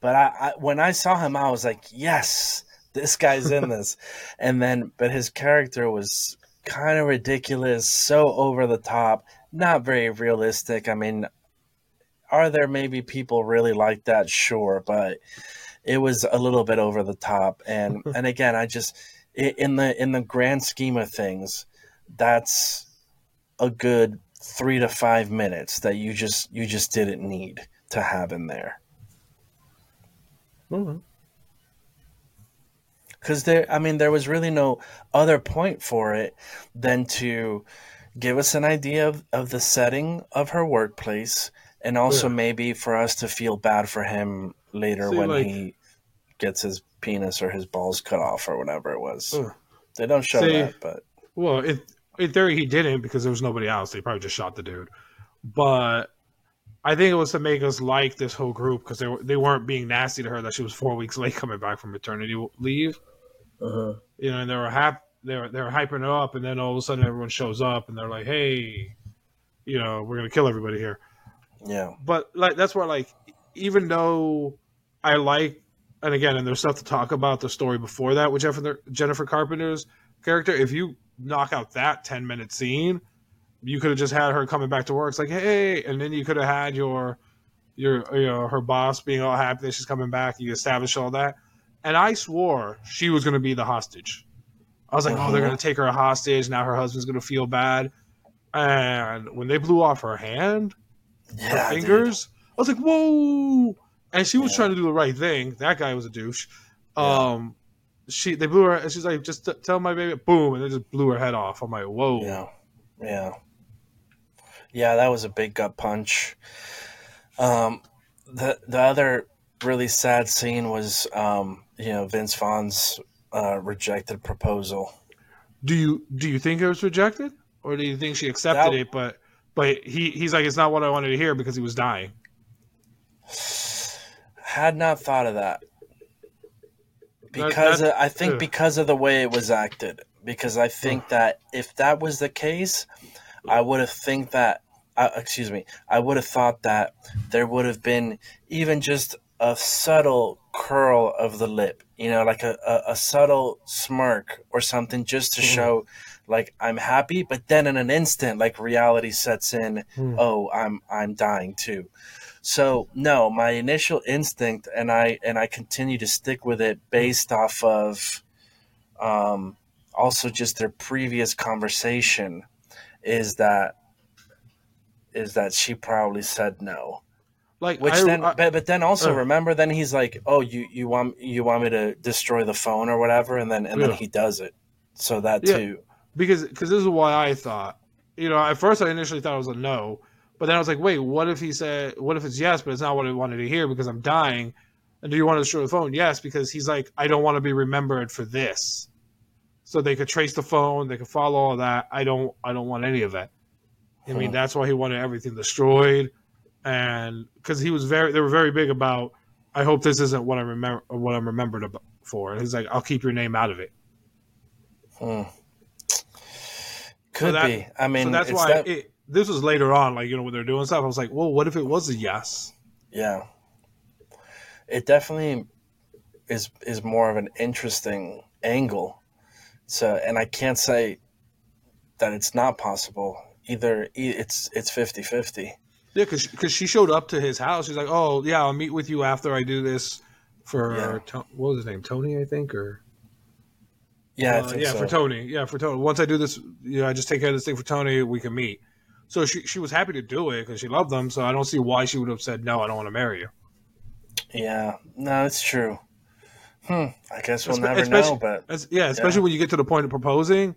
But I, I when I saw him, I was like, yes, this guy's in this. And then, but his character was kind of ridiculous, so over the top, not very realistic. I mean, are there maybe people really like that? Sure, but it was a little bit over the top. And and again, I just. In the in the grand scheme of things, that's a good three to five minutes that you just you just didn't need to have in there. Mm-hmm. 'Cause there, I mean, there was really no other point for it than to give us an idea of, of the setting of her workplace, and also yeah. maybe for us to feel bad for him later See, when like... he gets his penis or his balls cut off or whatever it was. Ugh. They don't show See, that, but well, in, in theory he didn't because there was nobody else. They probably just shot the dude. But I think it was to make us like this whole group because they they weren't being nasty to her that she was four weeks late coming back from maternity leave. Uh-huh. You know, and they were hap- they were they were hyping her up, and then all of a sudden everyone shows up and they're like, "Hey, you know, we're gonna kill everybody here." Yeah. But like that's where like even though I like. And again, and there's stuff to talk about the story before that with Jennifer, Jennifer Carpenter's character. If you knock out that ten-minute scene, you could have just had her coming back to work. It's like, hey, and then you could have had your, your, you know, her boss being all happy that she's coming back. You establish all that. And I swore she was going to be the hostage. I was like, uh-huh. oh, they're going to take her a hostage. Now her husband's going to feel bad. And when they blew off her hand, yeah, her fingers, dude. I was like, whoa. And she was yeah. trying to do the right thing. That guy was a douche. Yeah. Um, she they blew her, and she's like, "Just t- tell my baby." Boom, and they just blew her head off. I'm like, "Whoa!" Yeah, yeah, yeah. That was a big gut punch. Um, the the other really sad scene was, um, you know, Vince Vaughn's uh, rejected proposal. Do you do you think it was rejected, or do you think she accepted that... it? But but he he's like, "It's not what I wanted to hear," because he was dying. Had not thought of that because that, that, of, I think ugh. because of the way it was acted, because I think that if that was the case, I would have think that, uh, excuse me, I would have thought that there would have been even just a subtle curl of the lip, you know, like a, a, a subtle smirk or something, just to mm-hmm. show like I'm happy. But then in an instant, like reality sets in. Mm. Oh, I'm I'm dying too. So no, my initial instinct, and I and I continue to stick with it based off of um, also just their previous conversation, is that is that she probably said no. Like, which I, then, I, but, but then also uh, remember, then he's like, "Oh, you, you want you want me to destroy the phone or whatever," and then and yeah. then he does it. So that yeah. too, because because this is why I thought, you know, at first I initially thought it was a no, but then I was like, wait, what if he said, what if it's yes, but it's not what I wanted to hear because I'm dying, and do you want to destroy the phone? Yes, because he's like, I don't want to be remembered for this, so they could trace the phone, they could follow all that. I don't, I don't want any of that. I huh. mean, that's why he wanted everything destroyed. And because he was very, they were very big about, I hope this isn't what I remember, what I'm remembered about for. And he's like, I'll keep your name out of it. Hmm. Could so that, be. I mean, so that's why that... it, this was later on, like, you know, when they're doing stuff, I was like, well, what if it was a yes? Yeah. It definitely is, is more of an interesting angle. So, and I can't say that it's not possible either. It's, it's fifty-fifty. Yeah, because because she showed up to his house. She's like, oh, yeah, I'll meet with you after I do this for, yeah. to- what was his name, Tony, I think? or Yeah, uh, I think yeah, so. for Tony. Yeah, for Tony. Once I do this, you know, I just take care of this thing for Tony, we can meet. So she, she was happy to do it because she loved them, so I don't see why she would have said, no, I don't want to marry you. Yeah, no, it's true. Hmm, I guess we'll Espe- never know, but... As, yeah, especially yeah. when you get to the point of proposing...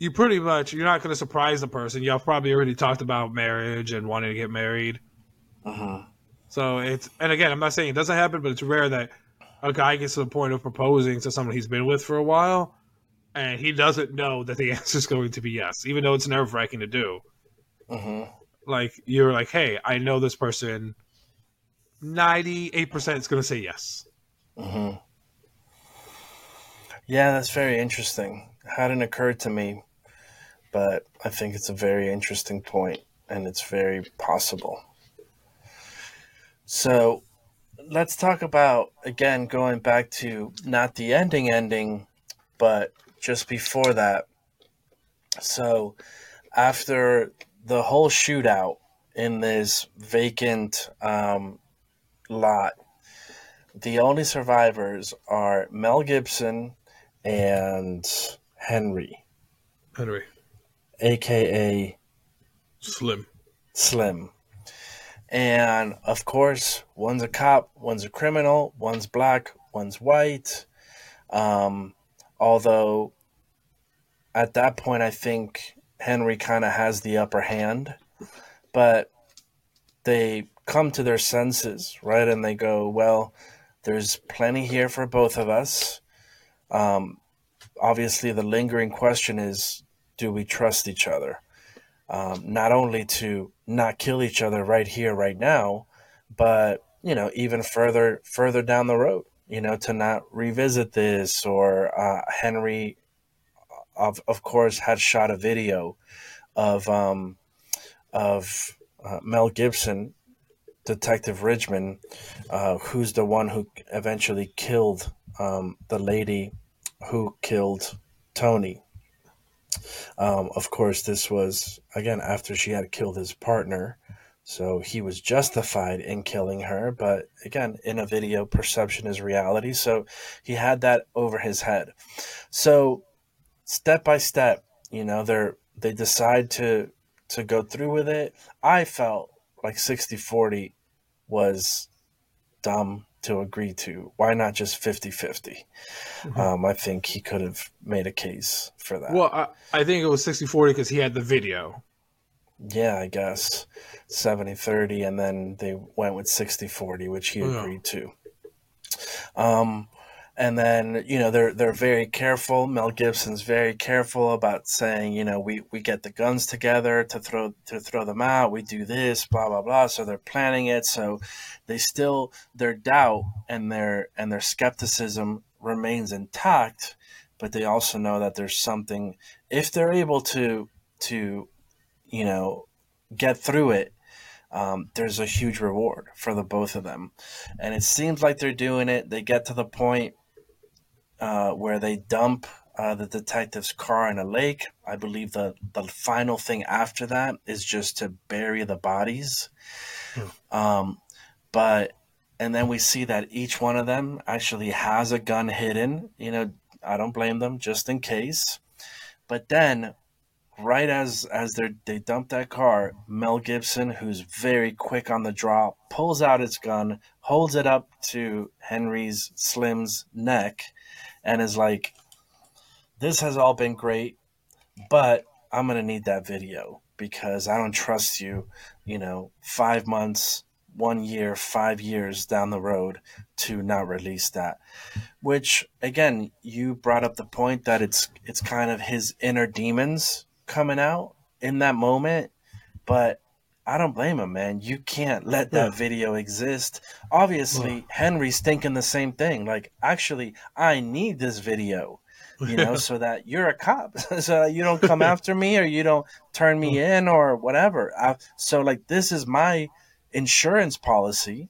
You pretty much, you're not going to surprise the person. Y'all probably already talked about marriage and wanting to get married. Uh-huh. So it's, and again, I'm not saying it doesn't happen, but it's rare that a guy gets to the point of proposing to someone he's been with for a while, and he doesn't know that the answer is going to be yes, even though it's nerve-wracking to do. Uh-huh. Like, you're like, hey, I know this person, ninety-eight percent is going to say yes. Uh-huh. Yeah, that's very interesting. Hadn't occurred to me, but I think it's a very interesting point, and it's very possible. So let's talk about, again, going back to not the ending ending, but just before that. So after the whole shootout in this vacant um, lot, the only survivors are Mel Gibson and... Henry. Henry. A K A Slim. Slim. And, of course, one's a cop, one's a criminal, one's black, one's white. Um, although, at that point, I think Henry kind of has the upper hand. But they come to their senses, right? And they go, well, there's plenty here for both of us. Um... Obviously, the lingering question is, do we trust each other? Um, not only to not kill each other right here, right now, but, you know, even further further down the road, you know, to not revisit this. Or uh, Henry, of of course, had shot a video of, um, of uh, Mel Gibson, Detective Ridgman, uh, who's the one who eventually killed um, the lady who killed Tony. Um, of course, this was, again, after she had killed his partner, so he was justified in killing her, but again, in a video, perception is reality, so he had that over his head. So, step by step, you know, they're, they decide to, to go through with it. I felt like sixty forty was dumb to agree to. Why not just fifty-fifty? Mm-hmm. Um, I think he could have made a case for that. Well, I, I think it was sixty forty because he had the video. Yeah, I guess. seventy thirty, and then they went with sixty forty, which he agreed yeah. to. Um, and then, you know, they're they're very careful. Mel Gibson's very careful about saying, you know, we, we get the guns together to throw to throw them out. We do this, blah, blah, blah. So they're planning it. So they still, their doubt and their and their skepticism remains intact, but they also know that there's something. If they're able to to, you know, get through it, um, there's a huge reward for the both of them. And it seems like they're doing it. They get to the point uh, where they dump uh, the detective's car in a lake. I believe the, the final thing after that is just to bury the bodies. Hmm. Um, but and then we see that each one of them actually has a gun hidden. You know, I don't blame them, just in case. But then, right as as they they dump that car, Mel Gibson, who's very quick on the draw, pulls out his gun, holds it up to Henry's Slim's neck, and is like, "This has all been great, but I'm gonna need that video because I don't trust you. You know, five months, one year, five years down the road to not release that." Which again, you brought up the point that it's it's kind of his inner demons coming out in that moment, but I don't blame him, man. You can't let that yeah. video exist. Obviously, yeah. Henry's thinking the same thing. Like, actually, I need this video, you know, so that you're a cop, so that you don't come after me or you don't turn me in or whatever. I, so, like, this is my insurance policy,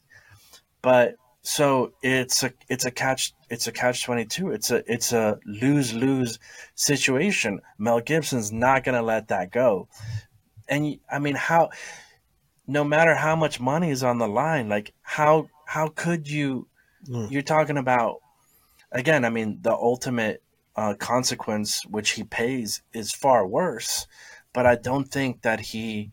but so it's a it's a catch it's a catch twenty-two. It's a it's a lose-lose situation. Mel Gibson's not going to let that go. And I mean, how no matter how much money is on the line, like how how could you mm. you're talking about again, I mean, the ultimate uh, consequence which he pays is far worse, but I don't think that he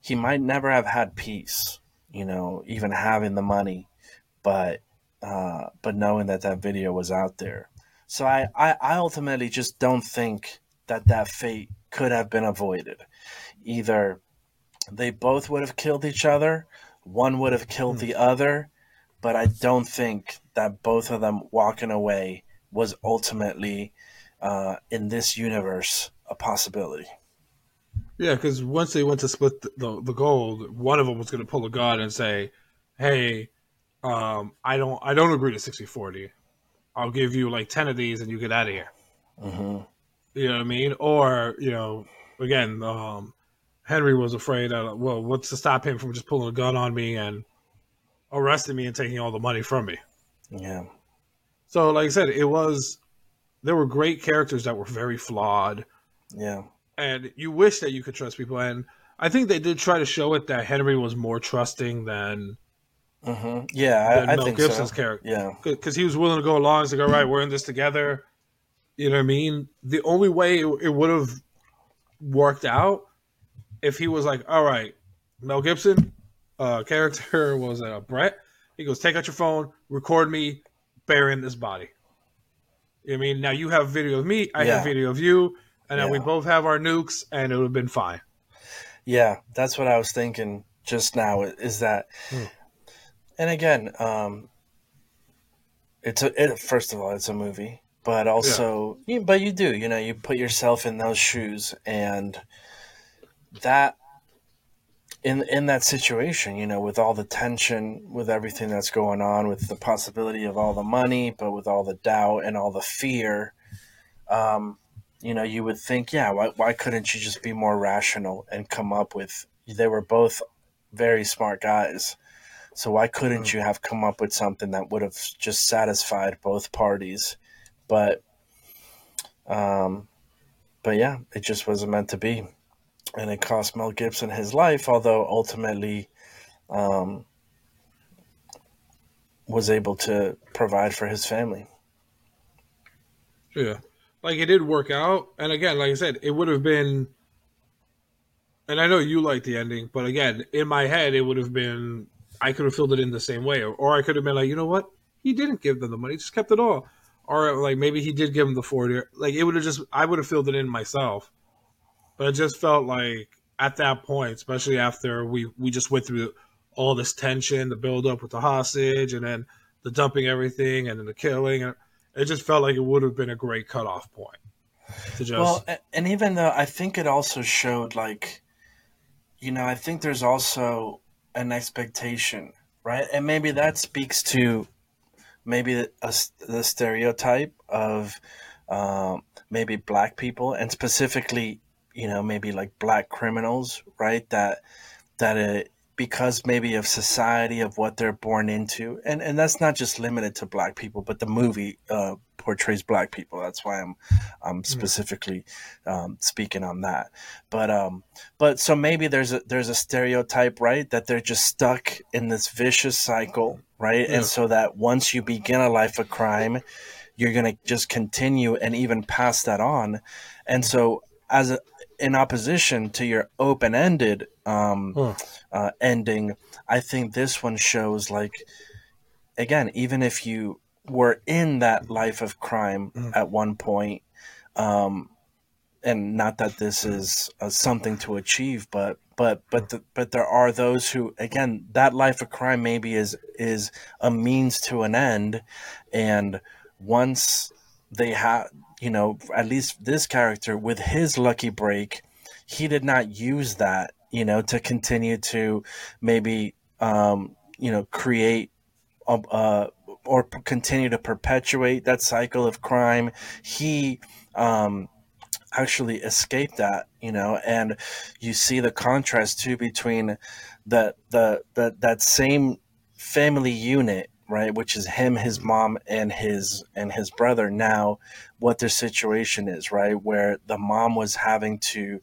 he might never have had peace, you know, even having the money. But uh, but knowing that that video was out there. So I, I, I ultimately just don't think that that fate could have been avoided. Either they both would have killed each other, one would have killed the other, but I don't think that both of them walking away was ultimately, uh, in this universe, a possibility. Yeah, because once they went to split the, the, the gold, one of them was going to pull a gun and say, hey... Um, I don't. I don't agree to sixty forty. I'll give you like ten of these, and you get out of here. Mm-hmm. You know what I mean? Or you know, again, um, Henry was afraid that, well, what's to stop him from just pulling a gun on me and arresting me and taking all the money from me? Yeah. So, like I said, it was. There were great characters that were very flawed. Yeah. And you wish that you could trust people, and I think they did try to show it that Henry was more trusting than. Mm-hmm. Yeah, I, I Mel think Gibson's so. Character. Yeah, because he was willing to go along. He's like, "All right, we're in this together." You know what I mean? The only way it, it would have worked out if he was like, "All right, Mel Gibson, uh, character was uh, Brett." He goes, "Take out your phone, record me burying this body." You know what I mean? Now you have video of me. I yeah. have video of you, and yeah. now we both have our nukes, and it would have been fine. Yeah, that's what I was thinking just now. Is that? Hmm. And again, um, it's a, it, first of all, it's a movie, but also, yeah. you, but you do, you know, you put yourself in those shoes, and that in in that situation, you know, with all the tension, with everything that's going on, with the possibility of all the money, but with all the doubt and all the fear, um, you know, you would think, yeah, why why couldn't you just be more rational and come up with? They were both very smart guys. So why couldn't you have come up with something that would have just satisfied both parties? But, um, but yeah, it just wasn't meant to be, and it cost Mel Gibson his life. Although ultimately, um, was able to provide for his family. Yeah, like it did work out, and again, like I said, it would have been. And I know you like the ending, but again, in my head, it would have been. I could have filled it in the same way, or, or I could have been like, you know what? He didn't give them the money; he just kept it all. Or like maybe he did give them the forty. Like it would have just, I would have filled it in myself. But it just felt like at that point, especially after we we just went through all this tension, the build up with the hostage, and then the dumping everything, and then the killing. And it just felt like it would have been a great cutoff point. To just... Well, and even though I think it also showed, like, you know, I think there's also. An expectation, right? And maybe that speaks to maybe a, a, the stereotype of um, maybe Black people, and specifically, you know, maybe like Black criminals, right? That that it, because maybe of society, of what they're born into, and, and that's not just limited to Black people, but the movie uh, portrays Black people. That's why I'm I'm specifically um, speaking on that. But um, but so maybe there's a there's a stereotype, right, that they're just stuck in this vicious cycle, right? Yeah. And so that once you begin a life of crime, you're gonna just continue and even pass that on. And so as a, in opposition to your open-ended um, oh. uh, ending, I think this one shows, like, again, even if you were in that life of crime mm. at one point, um, and not that this is uh, something to achieve, but but but the, but there are those who, again, that life of crime maybe is is a means to an end, and once they have, you know, at least this character with his lucky break, he did not use that, you know, to continue to maybe, um, you know, create a, uh, or p- continue to perpetuate that cycle of crime. He um, actually escaped that, you know, and you see the contrast too between the the, the that same family unit, right, which is him, his mom, and his and his brother. Now, what their situation is, right, where the mom was having to,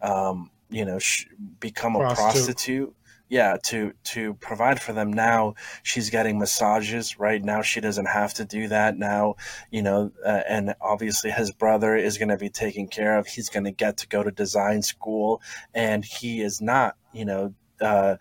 um, you know, sh- become prostitute. a prostitute, yeah, to to provide for them. Now she's getting massages, right? Now she doesn't have to do that. Now, you know, uh, and obviously his brother is going to be taken care of. He's going to get to go to design school, and he is not, you know, uh,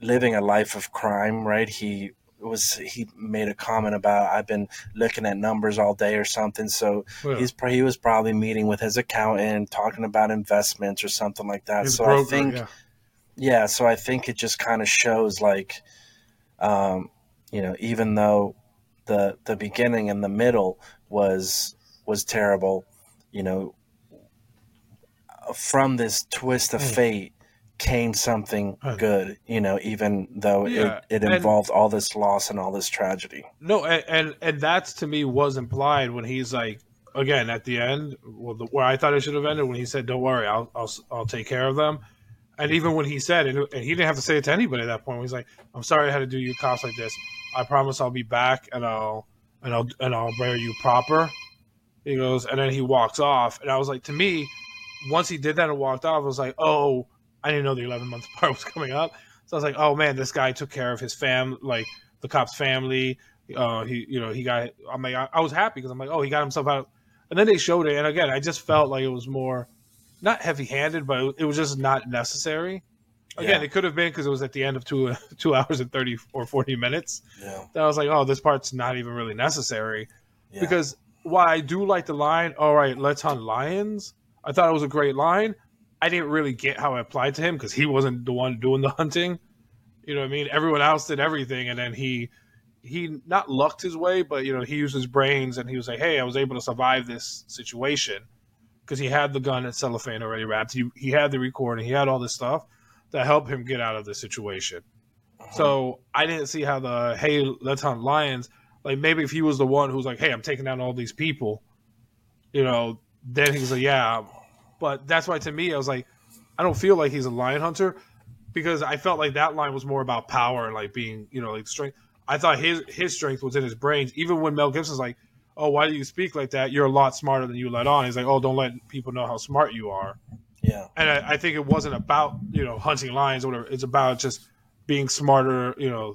living a life of crime, right? He was he made a comment about I've been looking at numbers all day or something. So yeah. he's he was probably meeting with his accountant, talking about investments or something like that. His so broker, I think, yeah. yeah. So I think it just kind of shows, like, um, you know, even though the the beginning and the middle was was terrible, you know, from this twist of mm. fate came something good, you know, even though yeah. it, it involved and, all this loss and all this tragedy. No, and, and and that's, to me, was implied when he's like, again, at the end, well, the, where I thought it should have ended, when he said, "Don't worry, I'll I'll, I'll take care of them," and even when he said, and, and he didn't have to say it to anybody at that point. When he's like, "I'm sorry I had to do you cops like this. I promise I'll be back, and I'll and I'll and I'll bear you proper." He goes, and then he walks off, and I was like, to me, once he did that and walked off, I was like, oh. I didn't know the eleven-month part was coming up. So I was like, oh, man, this guy took care of his fam, like the cop's family. Uh, he, you know, he got – I'm like, I, I was happy because I'm like, oh, he got himself out. And then they showed it. And, again, I just felt like it was more – not heavy-handed, but it was just not necessary. Again, yeah. it could have been because it was at the end of two, two hours and thirty or forty minutes. Yeah. That I was like, oh, this part's not even really necessary. Yeah. Because while I do like the line, all right, let's hunt lions, I thought it was a great line. I didn't really get how it applied to him because he wasn't the one doing the hunting. You know what I mean? Everyone else did everything, and then he he not lucked his way, but, you know, he used his brains, and he was like, hey, I was able to survive this situation because he had the gun and cellophane already wrapped. He, he had the recording. He had all this stuff that helped him get out of the situation. Uh-huh. So I didn't see how the, hey, let's hunt lions, like maybe if he was the one who's like, hey, I'm taking down all these people, you know, then he's like, yeah, I'm, but that's why, to me, I was like, I don't feel like he's a lion hunter because I felt like that line was more about power and, like, being, you know, like, strength. I thought his his strength was in his brains. Even when Mel Gibson's like, oh, why do you speak like that? You're a lot smarter than you let on. He's like, oh, don't let people know how smart you are. Yeah. And I, I think it wasn't about, you know, hunting lions or whatever. It's about just being smarter, you know,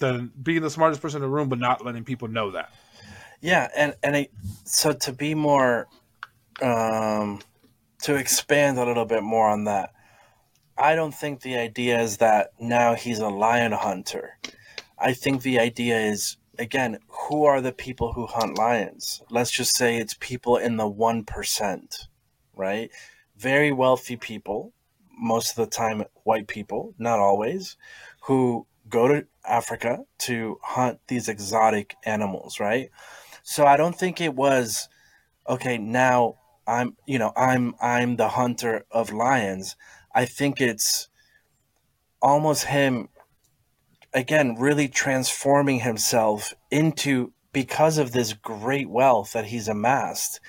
than being the smartest person in the room but not letting people know that. Yeah, and, and I, so to be more um... – to expand a little bit more on that, I don't think the idea is that now he's a lion hunter. I think the idea is, again, who are the people who hunt lions? Let's just say it's people in the one percent, right? Very wealthy people, most of the time white people, not always, who go to Africa to hunt these exotic animals, right? So I don't think it was, okay, now I'm, you know, I'm, I'm the hunter of lions. I think it's almost him, again, really transforming himself into, because of this great wealth that he's amassed,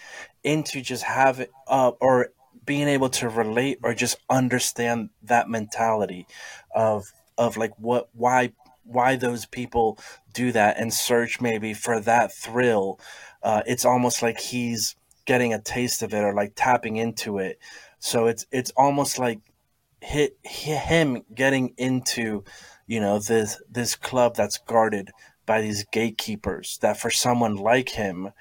into just having, uh, or being able to relate or just understand that mentality of of like what why why those people do that and search maybe for that thrill. Uh, it's almost like he's getting a taste of it or like tapping into it. So it's it's almost like hit him getting into, you know, this this club that's guarded by these gatekeepers that for someone like him,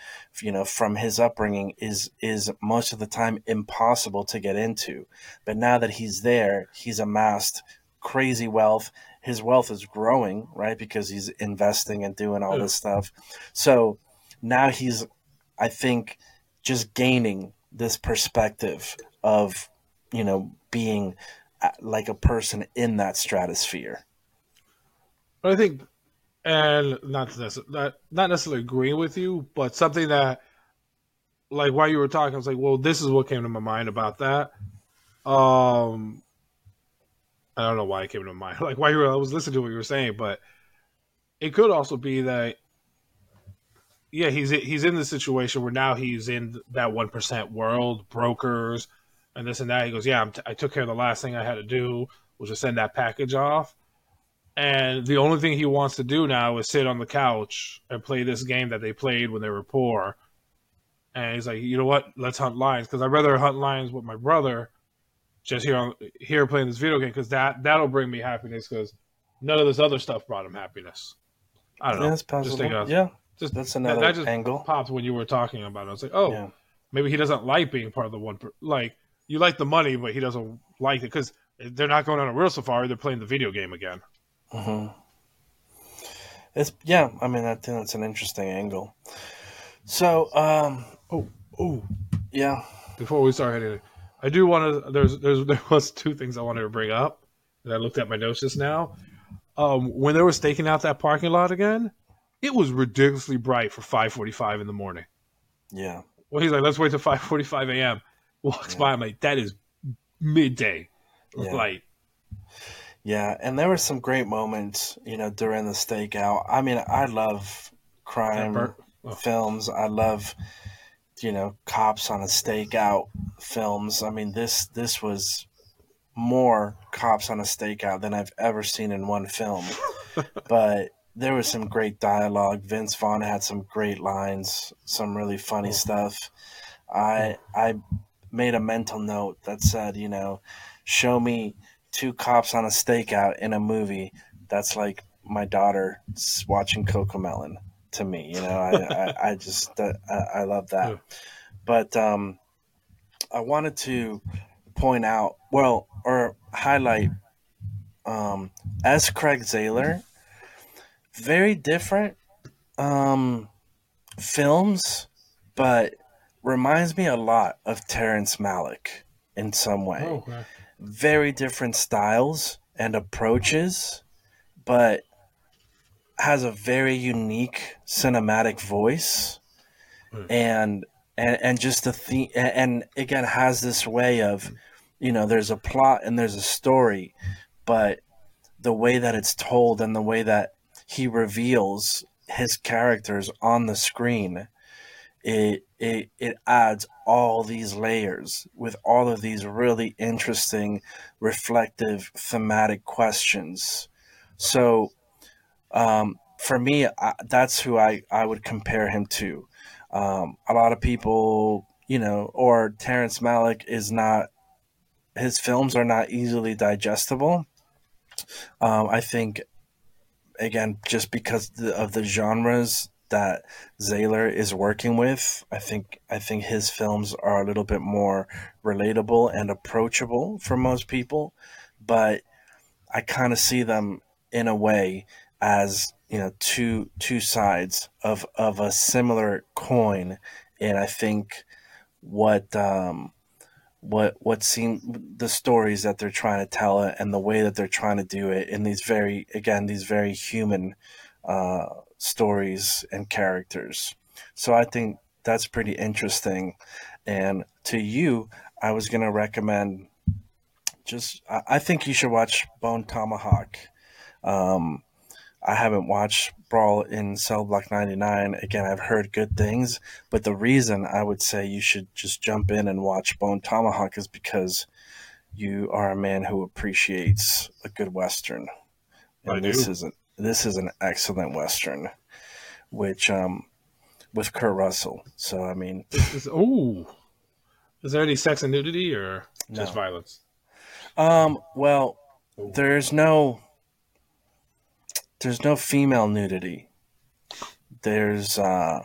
you know, from his upbringing is is most of the time impossible to get into. But now that he's there, he's amassed crazy wealth. His wealth is growing, right? Because he's investing and doing all this stuff. So now he's, I think, just gaining this perspective of, you know, being like a person in that stratosphere. I think, and not necessarily, not, not necessarily agreeing with you, but something that, like, while you were talking, I was like, well, this is what came to my mind about that. Um, I don't know why it came to my mind. Like, while you were, I was listening to what you were saying, but it could also be that, yeah, he's he's in this situation where now he's in that one percent world, brokers, and this and that. He goes, yeah, I'm t- I took care of the last thing I had to do, was just send that package off. And the only thing he wants to do now is sit on the couch and play this game that they played when they were poor. And he's like, you know what? Let's hunt lions, because I'd rather hunt lions with my brother just here on, here playing this video game, because that, that'll bring me happiness, because none of this other stuff brought him happiness. I don't yeah, know. That's possible. Just of, yeah, just, that's another that, that just angle. Popped when you were talking about it. I was like, oh, yeah. Maybe he doesn't like being part of the one. Per- like, you like the money, but he doesn't like it because they're not going on a real safari. They're playing the video game again. Mm-hmm. It's yeah. I mean, I think that's an interesting angle. So, um, oh, oh, yeah. Before we start heading, I do want to. There's, there's, there was two things I wanted to bring up, and I looked at my notes just now. Um, when they were staking out that parking lot again, it was ridiculously bright for five forty-five in the morning. Yeah. Well, he's like, let's wait till five forty-five a.m. Walks yeah. by, I'm like, that is midday yeah. light. Yeah, and there were some great moments, you know, during the stakeout. I mean, I love crime oh. films. I love, you know, cops on a stakeout films. I mean, this this was more cops on a stakeout than I've ever seen in one film. But there was some great dialogue. Vince Vaughn had some great lines, some really funny oh. stuff. I I made a mental note that said, you know, show me two cops on a stakeout in a movie. That's like my daughter watching Cocomelon to me. You know, I, I, I just, I, I love that. Yeah. But um, I wanted to point out, well, or highlight um, S. Craig Zahler, very different um, films, but reminds me a lot of Terrence Malick in some way. Oh, okay. Very different styles and approaches, but has a very unique cinematic voice, mm. and, and and just the theme. And again, has this way of, you know, there's a plot and there's a story, but the way that it's told and the way that he reveals his characters on the screen, it it it adds all these layers with all of these really interesting, reflective, thematic questions. So um, for me, I, that's who I, I would compare him to. Um, a lot of people, you know, or Terrence Malick is not, his films are not easily digestible. Um, I think, again, just because of the genres that Zahler is working with, I think I think his films are a little bit more relatable and approachable for most people, but I kind of see them in a way as, you know, two two sides of, of a similar coin, and I think what um what what seem the stories that they're trying to tell and the way that they're trying to do it in these very again these very human uh stories and characters. So I think that's pretty interesting. And to you, I was going to recommend just, I think you should watch Bone Tomahawk. Um, I haven't watched Brawl in Cell Block ninety-nine. Again, I've heard good things, but the reason I would say you should just jump in and watch Bone Tomahawk is because you are a man who appreciates a good Western. And I do. This is, a, this is an excellent Western, which um, with Kurt Russell. So, I mean... Is, oh, is there any sex and nudity or no. Just violence? Um. Well, ooh. there's no... There's no female nudity. There's uh,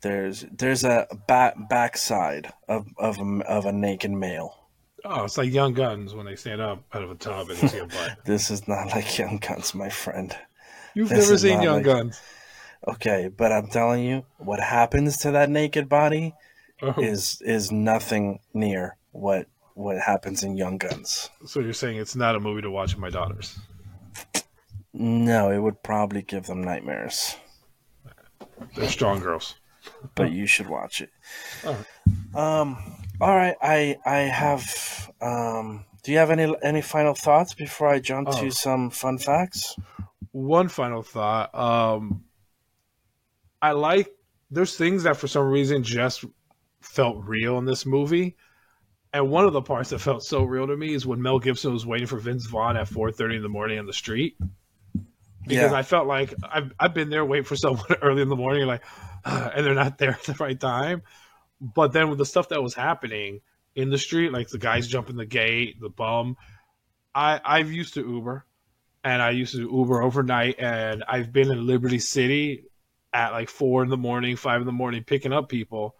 there's there's a back backside of of a, of a naked male. Oh, it's like Young Guns when they stand up out of a tub and they see a butt. This is not like Young Guns, my friend. You've this never seen Young like... Guns. Okay, but I'm telling you, what happens to that naked body oh. is is nothing near what what happens in Young Guns. So you're saying it's not a movie to watch with my daughters. No, it would probably give them nightmares. They're strong girls. But you should watch it. All right. Um, all right. I I have... Um, do you have any any final thoughts before I jump oh. to some fun facts? One final thought. Um, I like... There's things that for some reason just felt real in this movie. And one of the parts that felt so real to me is when Mel Gibson was waiting for Vince Vaughn at four thirty in the morning on the street. Because yeah. I felt like I've, I've been there waiting for someone early in the morning, like, uh, and they're not there at the right time. But then with the stuff that was happening in the street, like the guys jumping the gate, the bum, I, I've used to Uber, and I used to do Uber overnight, and I've been in Liberty City at like four in the morning, five in the morning, picking up people.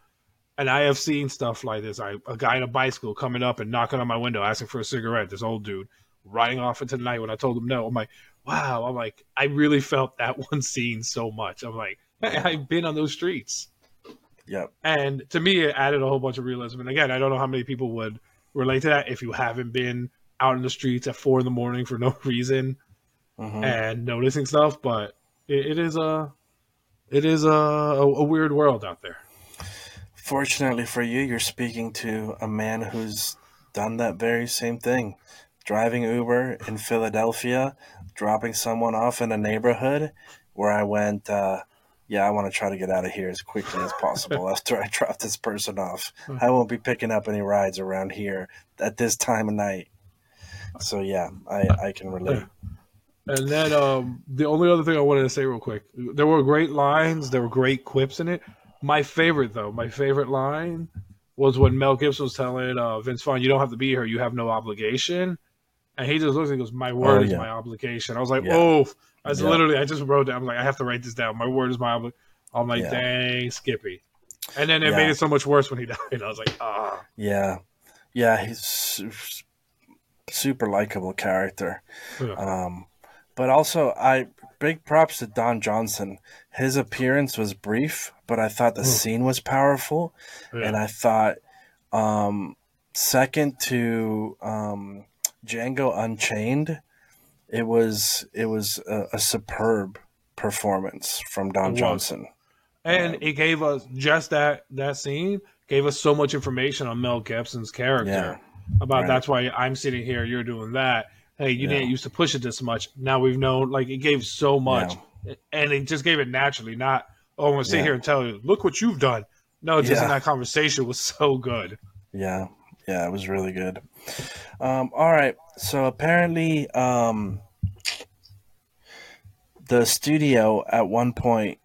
And I have seen stuff like this. I, a guy on a bicycle coming up and knocking on my window, asking for a cigarette, this old dude, riding off into the night when I told him no. I'm like, wow. I'm like, I really felt that one scene so much. I'm like, hey, I've been on those streets. Yep. And to me, it added a whole bunch of realism. And again, I don't know how many people would relate to that if you haven't been out in the streets at four in the morning for no reason mm-hmm. and noticing stuff. But it, it is a, it is a, a, a weird world out there. Fortunately for you, you're speaking to a man who's done that very same thing. Driving Uber in Philadelphia, dropping someone off in a neighborhood where I went, uh, yeah, I want to try to get out of here as quickly as possible after I drop this person off. I won't be picking up any rides around here at this time of night. So, yeah, I, I can relate. And then um, the only other thing I wanted to say real quick, there were great lines, there were great quips in it. My favorite, though, my favorite line was when Mel Gibson was telling uh, Vince Vaughn, you don't have to be here. You have no obligation. And he just looks and goes, my word oh, yeah. is my obligation. I was like, yeah. oh, I was yeah. literally, I just wrote down, I'm like, I have to write this down. My word is my obligation. I'm like, yeah. dang, Skippy. And then it yeah. made it so much worse when he died. I was like, ah. Yeah. Yeah, he's super likable character. Yeah. Um, but also, I... Big props to Don Johnson. His appearance was brief, but I thought the scene was powerful. Yeah. And I thought um, second to um, Django Unchained, it was it was a, a superb performance from Don Johnson. And um, it gave us just that, that scene gave us so much information on Mel Gibson's character. Yeah, about right. That's why I'm sitting here, you're doing that. Hey, you yeah. didn't used to push it this much. Now we've known, like, it gave so much. Yeah. And it just gave it naturally, not, oh, I'm going to sit yeah. here and tell you, look what you've done. No, just yeah. in that conversation was so good. Yeah. Yeah, it was really good. Um, all right. So apparently um, the studio at one point,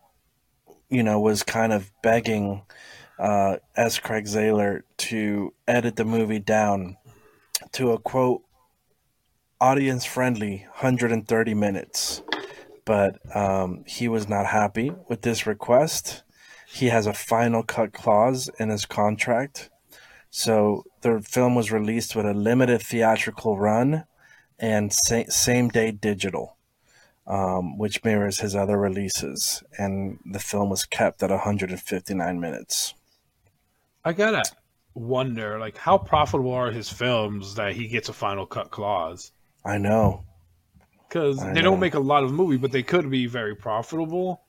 you know, was kind of begging uh, S. Craig Zahler to edit the movie down to a, quote, audience-friendly one hundred thirty minutes, but um, he was not happy with this request. He has a final cut clause in his contract. So the film was released with a limited theatrical run and sa- same-day digital, um, which mirrors his other releases, and the film was kept at one hundred fifty-nine minutes. I got it. Wonder, like, how profitable are his films that he gets a final cut clause? I know, because they know. don't make a lot of movies, but they could be very profitable,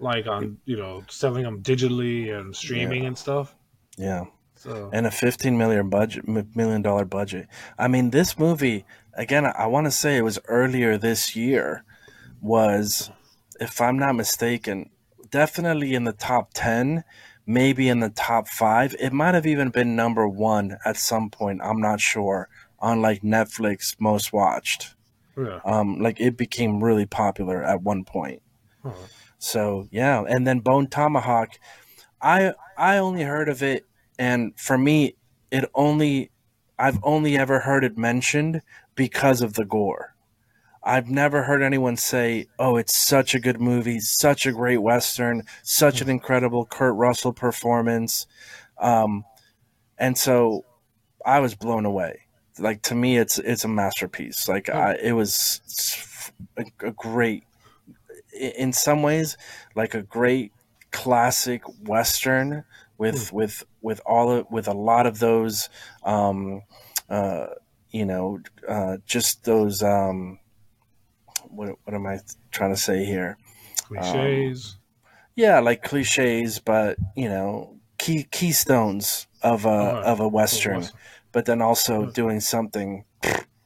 like on you know selling them digitally and streaming yeah. and stuff. Yeah, so and a fifteen million budget, million dollar budget. I mean, this movie again. I want to say it was earlier this year, was, if I'm not mistaken, definitely in the top ten, maybe in the top five. It might have even been number one at some point. I'm not sure. On like Netflix most watched. Yeah. Um, like it became really popular at one point. Huh. So, yeah. And then Bone Tomahawk, I I only heard of it. And for me, it only I've only ever heard it mentioned because of the gore. I've never heard anyone say, oh, it's such a good movie, such a great Western, such an incredible Kurt Russell performance. Um, and so I was blown away. Like, to me, it's it's a masterpiece. Like, I, it was a, a great, in some ways, like a great classic Western with, with, with, all of, with a lot of those, um, uh, you know, uh, just those... Um, What what am I trying to say here? Cliches. Um, yeah, like cliches, but you know, key keystones of a uh, of a Western, awesome. But then also doing something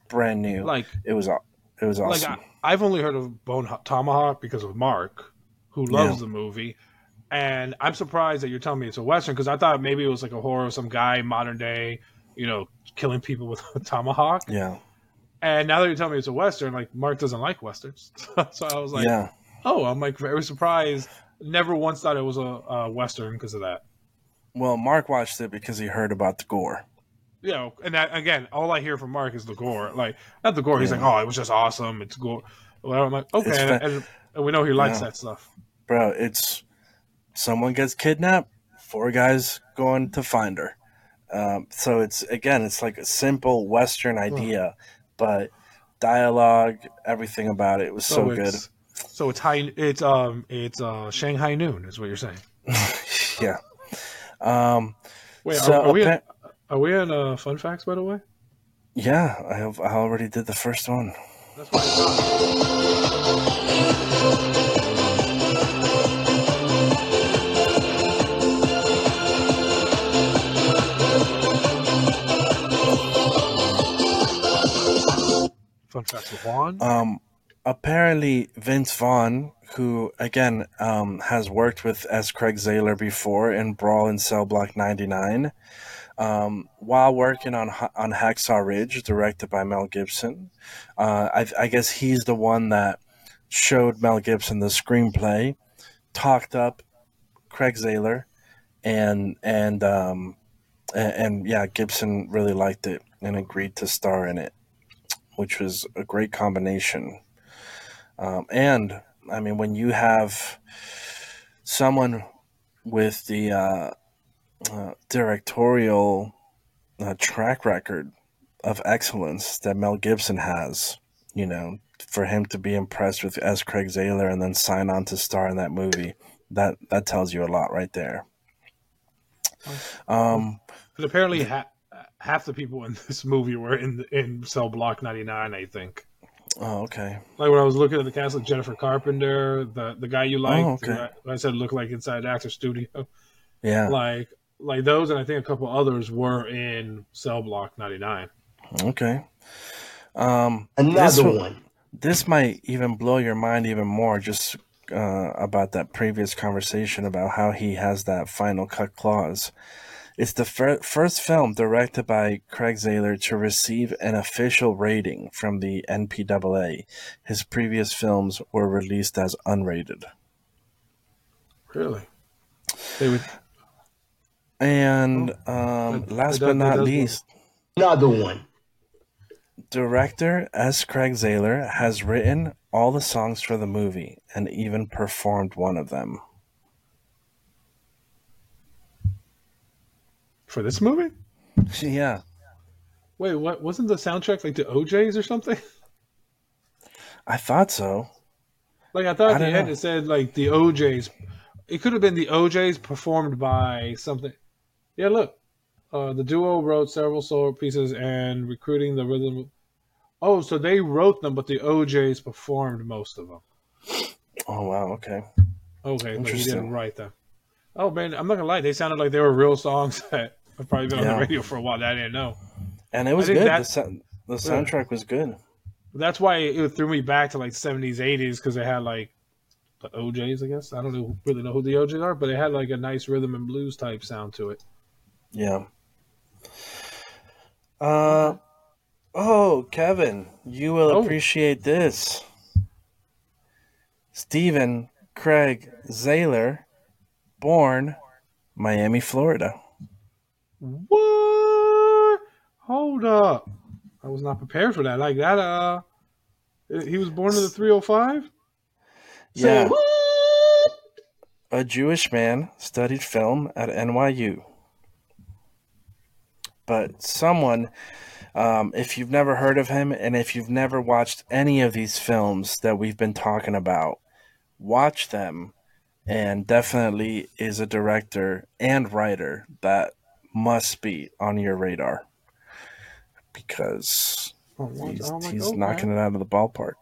brand new. Like it was it was awesome. Like I, I've only heard of Bone Tomahawk because of Mark, who loves yeah. the movie, and I'm surprised that you're telling me it's a Western because I thought maybe it was like a horror, some guy modern day, you know, killing people with a tomahawk. Yeah. And now that you're telling me it's a Western, like, Mark doesn't like Westerns. So I was like, yeah. oh, I'm, like, very surprised. Never once thought it was a, a Western because of that. Well, Mark watched it because he heard about the gore. Yeah, you know, and that, again, all I hear from Mark is the gore. Like, not the gore. Yeah. He's like, oh, it was just awesome. It's gore. Well, I'm like, okay. And, and, and we know he likes yeah. that stuff. Bro, it's someone gets kidnapped, four guys going to find her. Um, so it's, again, it's like a simple Western idea. Oh. But dialogue, everything about it was so, so good. So it's high. It's um. It's uh. Shanghai Noon is what you're saying. yeah. Um. Wait. So are, are we? Appa- in, are we in uh, fun facts? By the way. Yeah, I have, I already did the first one. That's what I Fun fact Vaughn. Um, apparently, Vince Vaughn, who, again, um, has worked with S. Craig Zahler before in Brawl in Cell Block ninety-nine, um, while working on on Hacksaw Ridge, directed by Mel Gibson. Uh, I, I guess he's the one that showed Mel Gibson the screenplay, talked up Craig Zahler, and, and, um, and, and yeah, Gibson really liked it and agreed to star in it, which was a great combination. Um, and, I mean, when you have someone with the uh, uh, directorial uh, track record of excellence that Mel Gibson has, you know, for him to be impressed with S. Craig Zahler and then sign on to star in that movie, that, that tells you a lot right there. Um, but apparently... Ha- Half the people in this movie were in in Cell Block ninety-nine, I think. Oh, okay. Like when I was looking at the cast, like Jennifer Carpenter, the the guy you liked, oh, okay. I, I said looked like Inside Actor Studio. Yeah. Like like those, and I think a couple others were in Cell Block ninety-nine. Okay. Um, Another this, one. This might even blow your mind even more, just uh, about that previous conversation about how he has that final cut clause. It's the fir- first film directed by Craig Zahler to receive an official rating from the N P A A. His previous films were released as unrated. Really? They would... And oh, um, that, last that, but not least... Another one. Director S. Craig Zahler has written all the songs for the movie and even performed one of them. For this movie? Yeah. Wait, what? Wasn't the soundtrack like the O J's or something? I thought so. Like, I thought at the end it said, like, the O J's. It could have been the O J's performed by something. Yeah, look. Uh, the duo wrote several solo pieces and recruiting the rhythm. Oh, so they wrote them, but the O J's performed most of them. Oh, wow. Okay. Okay. But he didn't write them. Oh, man. I'm not going to lie. They sounded like they were real songs that. I've probably been yeah. on the radio for a while that I didn't know. And it was good. That, the, the soundtrack yeah. was good. That's why it threw me back to like seventies, eighties, because it had like the O Js, I guess. I don't know, really know who the O Js are, but it had like a nice rhythm and blues type sound to it. Yeah. Uh, oh, Kevin, you will oh. appreciate this. Steven Craig Zahler, born Miami, Florida. What? Hold up. I was not prepared for that. Like that, uh, he was born in the three oh five? Yeah. So, a Jewish man studied film at N Y U. But someone, um, if you've never heard of him and if you've never watched any of these films that we've been talking about, watch them. And definitely is a director and writer that must be on your radar, because he's, he's knocking it out of the ballpark.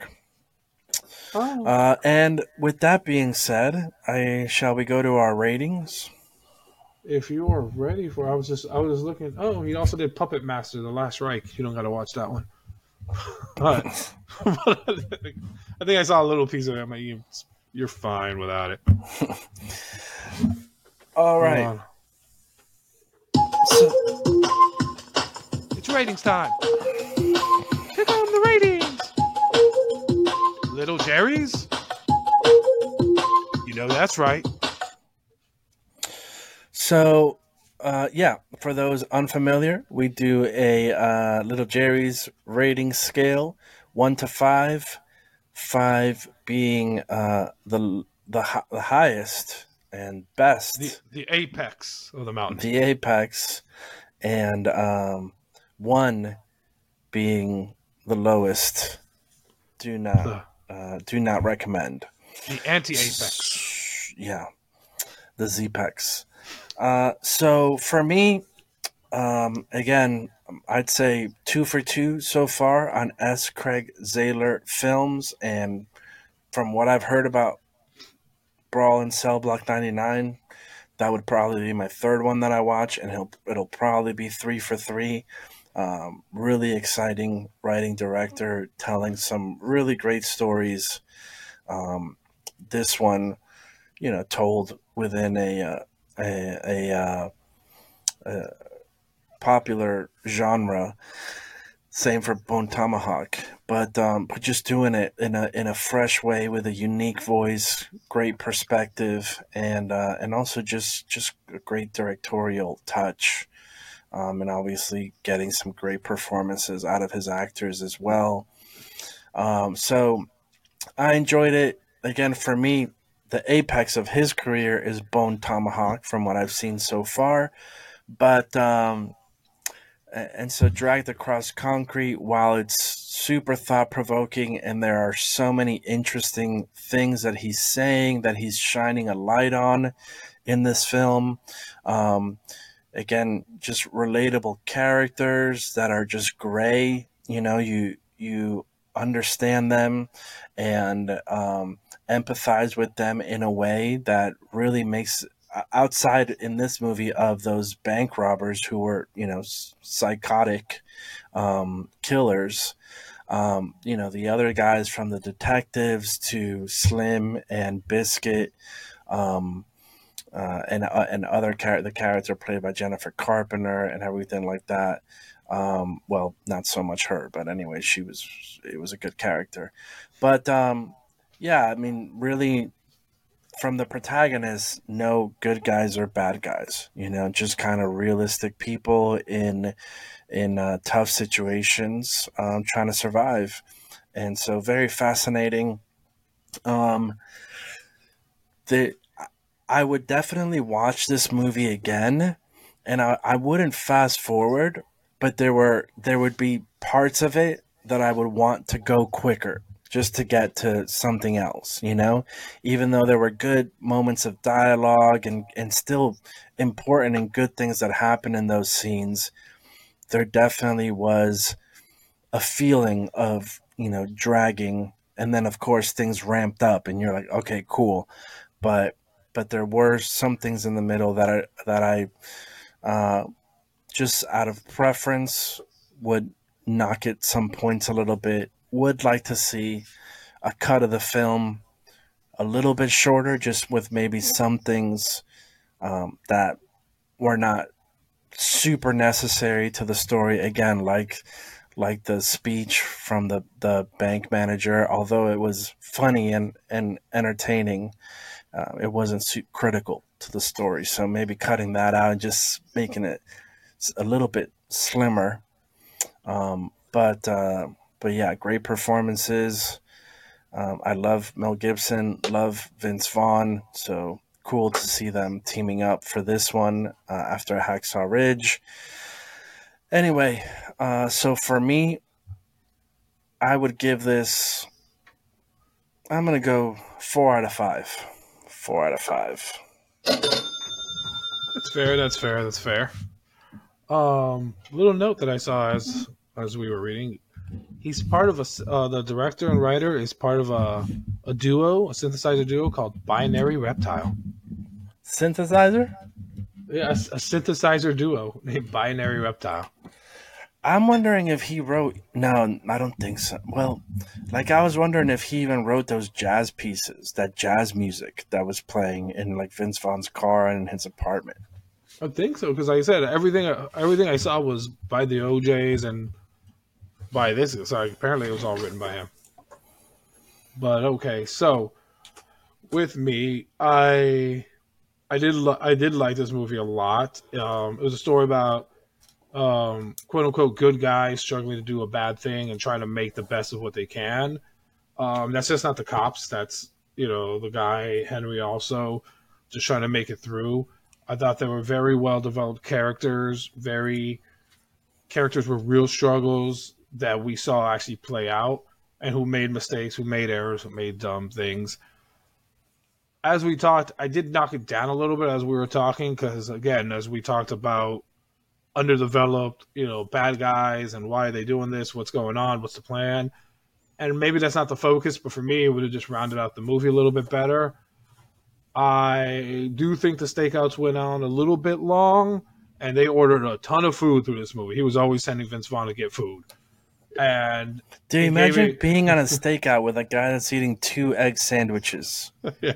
Oh. Uh, and with that being said, I shall we go to our ratings? If you are ready for, I was just, I was looking. Oh, he also did Puppet Master: The Last Reich. You don't got to watch that one. But, but I think I saw a little piece of it. I'm like, you're fine without it. All right. So, it's ratings time. Pick on the ratings. Little Jerry's? You know that's right. So, uh, yeah, for those unfamiliar, we do a uh, Little Jerry's rating scale, one to five. Five being uh, the, the the highest and best, the, the apex of the mountain, the apex, and um, one being the lowest. Do not uh, do not recommend. The anti-apex, yeah, the z-pex. Uh, so for me, um, again. I'd say two for two so far on S. Craig Zahler films, and from what I've heard about Brawl in Cell Block ninety-nine, that would probably be my third one that I watch, and he'll, it'll probably be three for three. Um, really exciting writing director, telling some really great stories. Um, this one, you know, told within a uh, a a. Uh, a popular genre, same for Bone Tomahawk, but um but just doing it in a in a fresh way with a unique voice, great perspective, and uh and also just just a great directorial touch, um and obviously getting some great performances out of his actors as well. Um so I enjoyed it. Again, for me, the apex of his career is Bone Tomahawk from what I've seen so far. But, um, and so Dragged Across Concrete, while it's super thought-provoking and there are so many interesting things that he's saying, that he's shining a light on in this film, um, again, just relatable characters that are just gray, you know, you, you understand them and um, empathize with them in a way that really makes outside in this movie of those bank robbers who were, you know, psychotic um, killers, um, you know, the other guys from the detectives to Slim and Biscuit, um, uh, and uh, and other character, the character played by Jennifer Carpenter and everything like that. Um, well, not so much her, but anyway, she was, it was a good character. But um, yeah, I mean, really, from the protagonist, no good guys or bad guys, you know, just kind of realistic people in in uh, tough situations, um, trying to survive. And so very fascinating. Um, the, I would definitely watch this movie again, and I, I wouldn't fast forward, but there were there would be parts of it that I would want to go quicker, just to get to something else, you know, even though there were good moments of dialogue and, and still important and good things that happened in those scenes, there definitely was a feeling of, you know, dragging. And then, of course, things ramped up and you're like, okay, cool. But but there were some things in the middle that I, that I uh, just out of preference would knock at some points a little bit, would like to see a cut of the film a little bit shorter, just with maybe some things um, that were not super necessary to the story. Again, like like the speech from the, the bank manager, although it was funny and, and entertaining, uh, it wasn't su- critical to the story. So maybe cutting that out and just making it a little bit slimmer. Um, but uh, but yeah, great performances. Um, I love Mel Gibson, love Vince Vaughn, so cool to see them teaming up for this one uh, after Hacksaw Ridge. Anyway, uh, so for me, I would give this, I'm going to go four out of five. Four out of five. That's fair, that's fair, that's fair. Um, little note that I saw as as we were reading, he's part of a, uh, the director and writer is part of a, a duo, a synthesizer duo called Binary Reptile. Synthesizer? Yeah, a, a synthesizer duo named Binary Reptile. I'm wondering if he wrote, no, I don't think so. Well, like I was wondering if he even wrote those jazz pieces, that jazz music that was playing in like Vince Vaughn's car and his apartment. I think so, because like I said, everything everything I saw was by the O Js and by this. So apparently it was all written by him. But okay, so with me, I I did li- I did like this movie a lot. Um, it was a story about um, quote unquote good guys struggling to do a bad thing and trying to make the best of what they can. Um, that's just not the cops. That's, you know, the guy Henry also just trying to make it through. I thought they were very well-developed characters, very characters with real struggles that we saw actually play out and who made mistakes, who made errors, who made dumb things. As we talked, I did knock it down a little bit as we were talking because, again, as we talked about underdeveloped, you know, bad guys and why are they doing this, what's going on, what's the plan. And maybe that's not the focus, but for me, it would have just rounded out the movie a little bit better. I do think the stakeouts went on a little bit long, and they ordered a ton of food through this movie. He was always sending Vince Vaughn to get food. And do you imagine it... being on a stakeout with a guy that's eating two egg sandwiches yeah.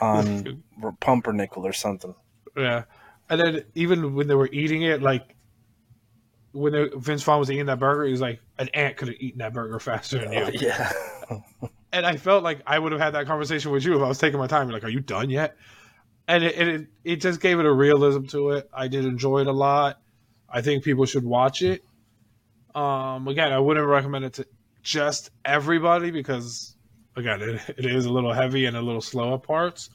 on pumpernickel or something? Yeah, and then even when they were eating it, like when they, Vince Vaughn was eating that burger, he was like, an ant could have eaten that burger faster than oh, you. Yeah. And I felt like I would have had that conversation with you if I was taking my time. You're like, are you done yet? And it, it it just gave it a realism to it. I did enjoy it a lot. I think people should watch it. Um, again, I wouldn't recommend it to just everybody because, again, it, it is a little heavy and a little slow at parts.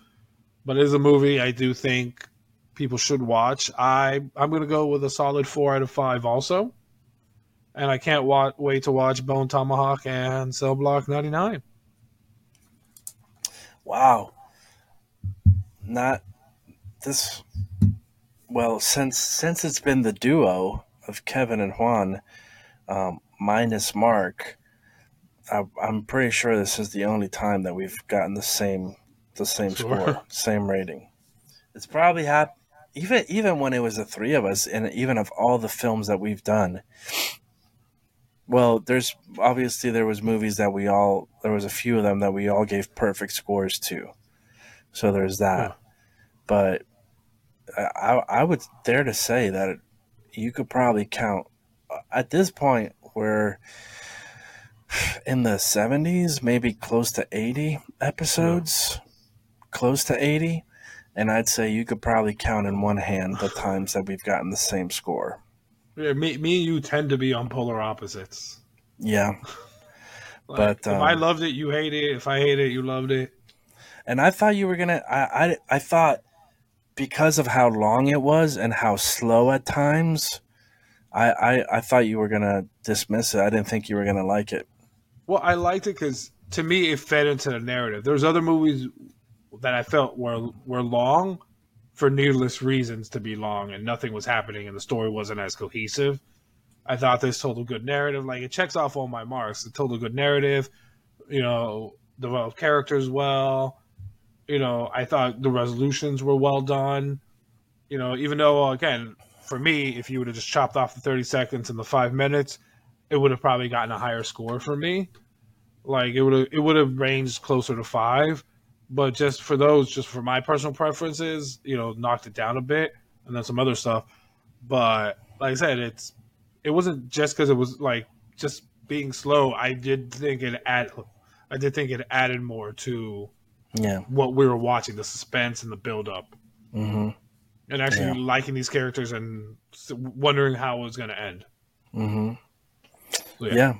But it is a movie I do think people should watch. I, I'm going to go with a solid four out of five also. And I can't wa- wait to watch Bone Tomahawk and Cell Block ninety-nine. Wow. Not this. Well, since since it's been the duo of Kevin and Juan um, minus Mark, I, I'm pretty sure this is the only time that we've gotten the same the same sure. score, same rating. It's probably happened even even when it was the three of us, and even of all the films that we've done. Well, there's obviously there was movies that we all there was a few of them that we all gave perfect scores to, so there's that. Yeah. But I I would dare to say that it, you could probably count at this point we're in the seventies, maybe close to eighty episodes, yeah. close to eighty, and I'd say you could probably count in one hand the times that we've gotten the same score. Yeah, me, me and you tend to be on polar opposites. Yeah. like, but if um, I loved it, you hate it. If I hate it, you loved it. And I thought you were going to... I I thought because of how long it was and how slow at times, I, I, I thought you were going to dismiss it. I didn't think you were going to like it. Well, I liked it because, to me, it fed into the narrative. There's other movies that I felt were were long, for needless reasons to be long, and nothing was happening and the story wasn't as cohesive. I thought this told a good narrative. Like, it checks off all my marks. It told a good narrative, you know, developed characters well. You know, I thought the resolutions were well done. You know, even though, again, for me, if you would have just chopped off the thirty seconds and the five minutes, it would have probably gotten a higher score for me. Like, it would have it would have ranged closer to five. But just for those, just for my personal preferences, you know, knocked it down a bit, and then some other stuff. But like I said, it's it wasn't just because it was like just being slow. I did think it added, I did think it added more to yeah. what we were watching, the suspense and the build up, mm-hmm. and actually yeah. liking these characters and wondering how it was going to end. Mm-hmm. So, yeah. yeah,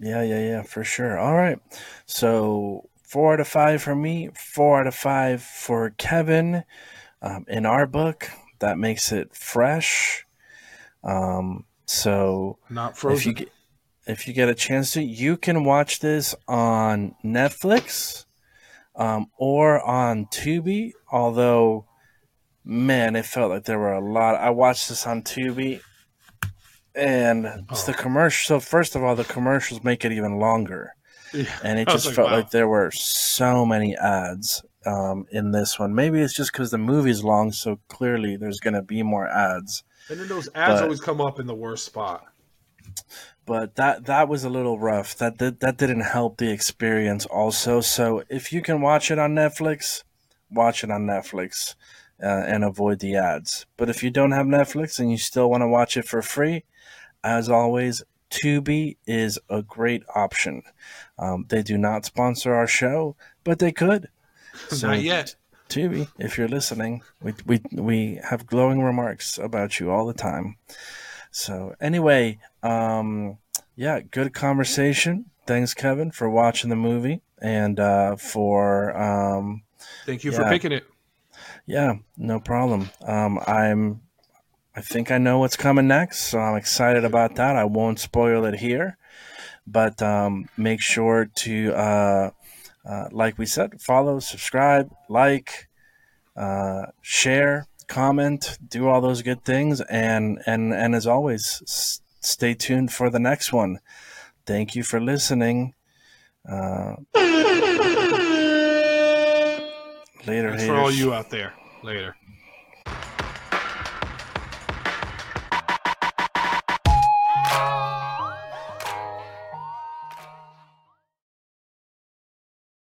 yeah, yeah, yeah, for sure. All right, so. Four out of five for me, four out of five for Kevin. Um, in our book, that makes it fresh. Um, so not frozen. If you, get, if you get a chance to, you can watch this on Netflix um, or on Tubi. Although, man, it felt like there were a lot. I watched this on Tubi, and it's the commercial. So first of all, the commercials make it even longer. Yeah. And it just like, felt wow. like there were so many ads um, in this one. Maybe it's just because the movie's long, so clearly there's going to be more ads. And then those ads but, always come up in the worst spot. But that that was a little rough. That, that that didn't help the experience also. So if you can watch it on Netflix, watch it on Netflix uh, and avoid the ads. But if you don't have Netflix and you still want to watch it for free, as always, Tubi is a great option. Um, they do not sponsor our show, but they could. So not yet. Tubi, if you're listening, we we we have glowing remarks about you all the time. So anyway, um, yeah, good conversation. Thanks, Kevin, for watching the movie and uh, for. Um, Thank you yeah, for picking it. Yeah, no problem. Um, I'm. I think I know what's coming next, so I'm excited about that. I won't spoil it here, but um, make sure to, uh, uh, like we said, follow, subscribe, like, uh, share, comment, do all those good things, and and and as always, s- stay tuned for the next one. Thank you for listening. Uh, later, haters. Thanks for all you out there. Later.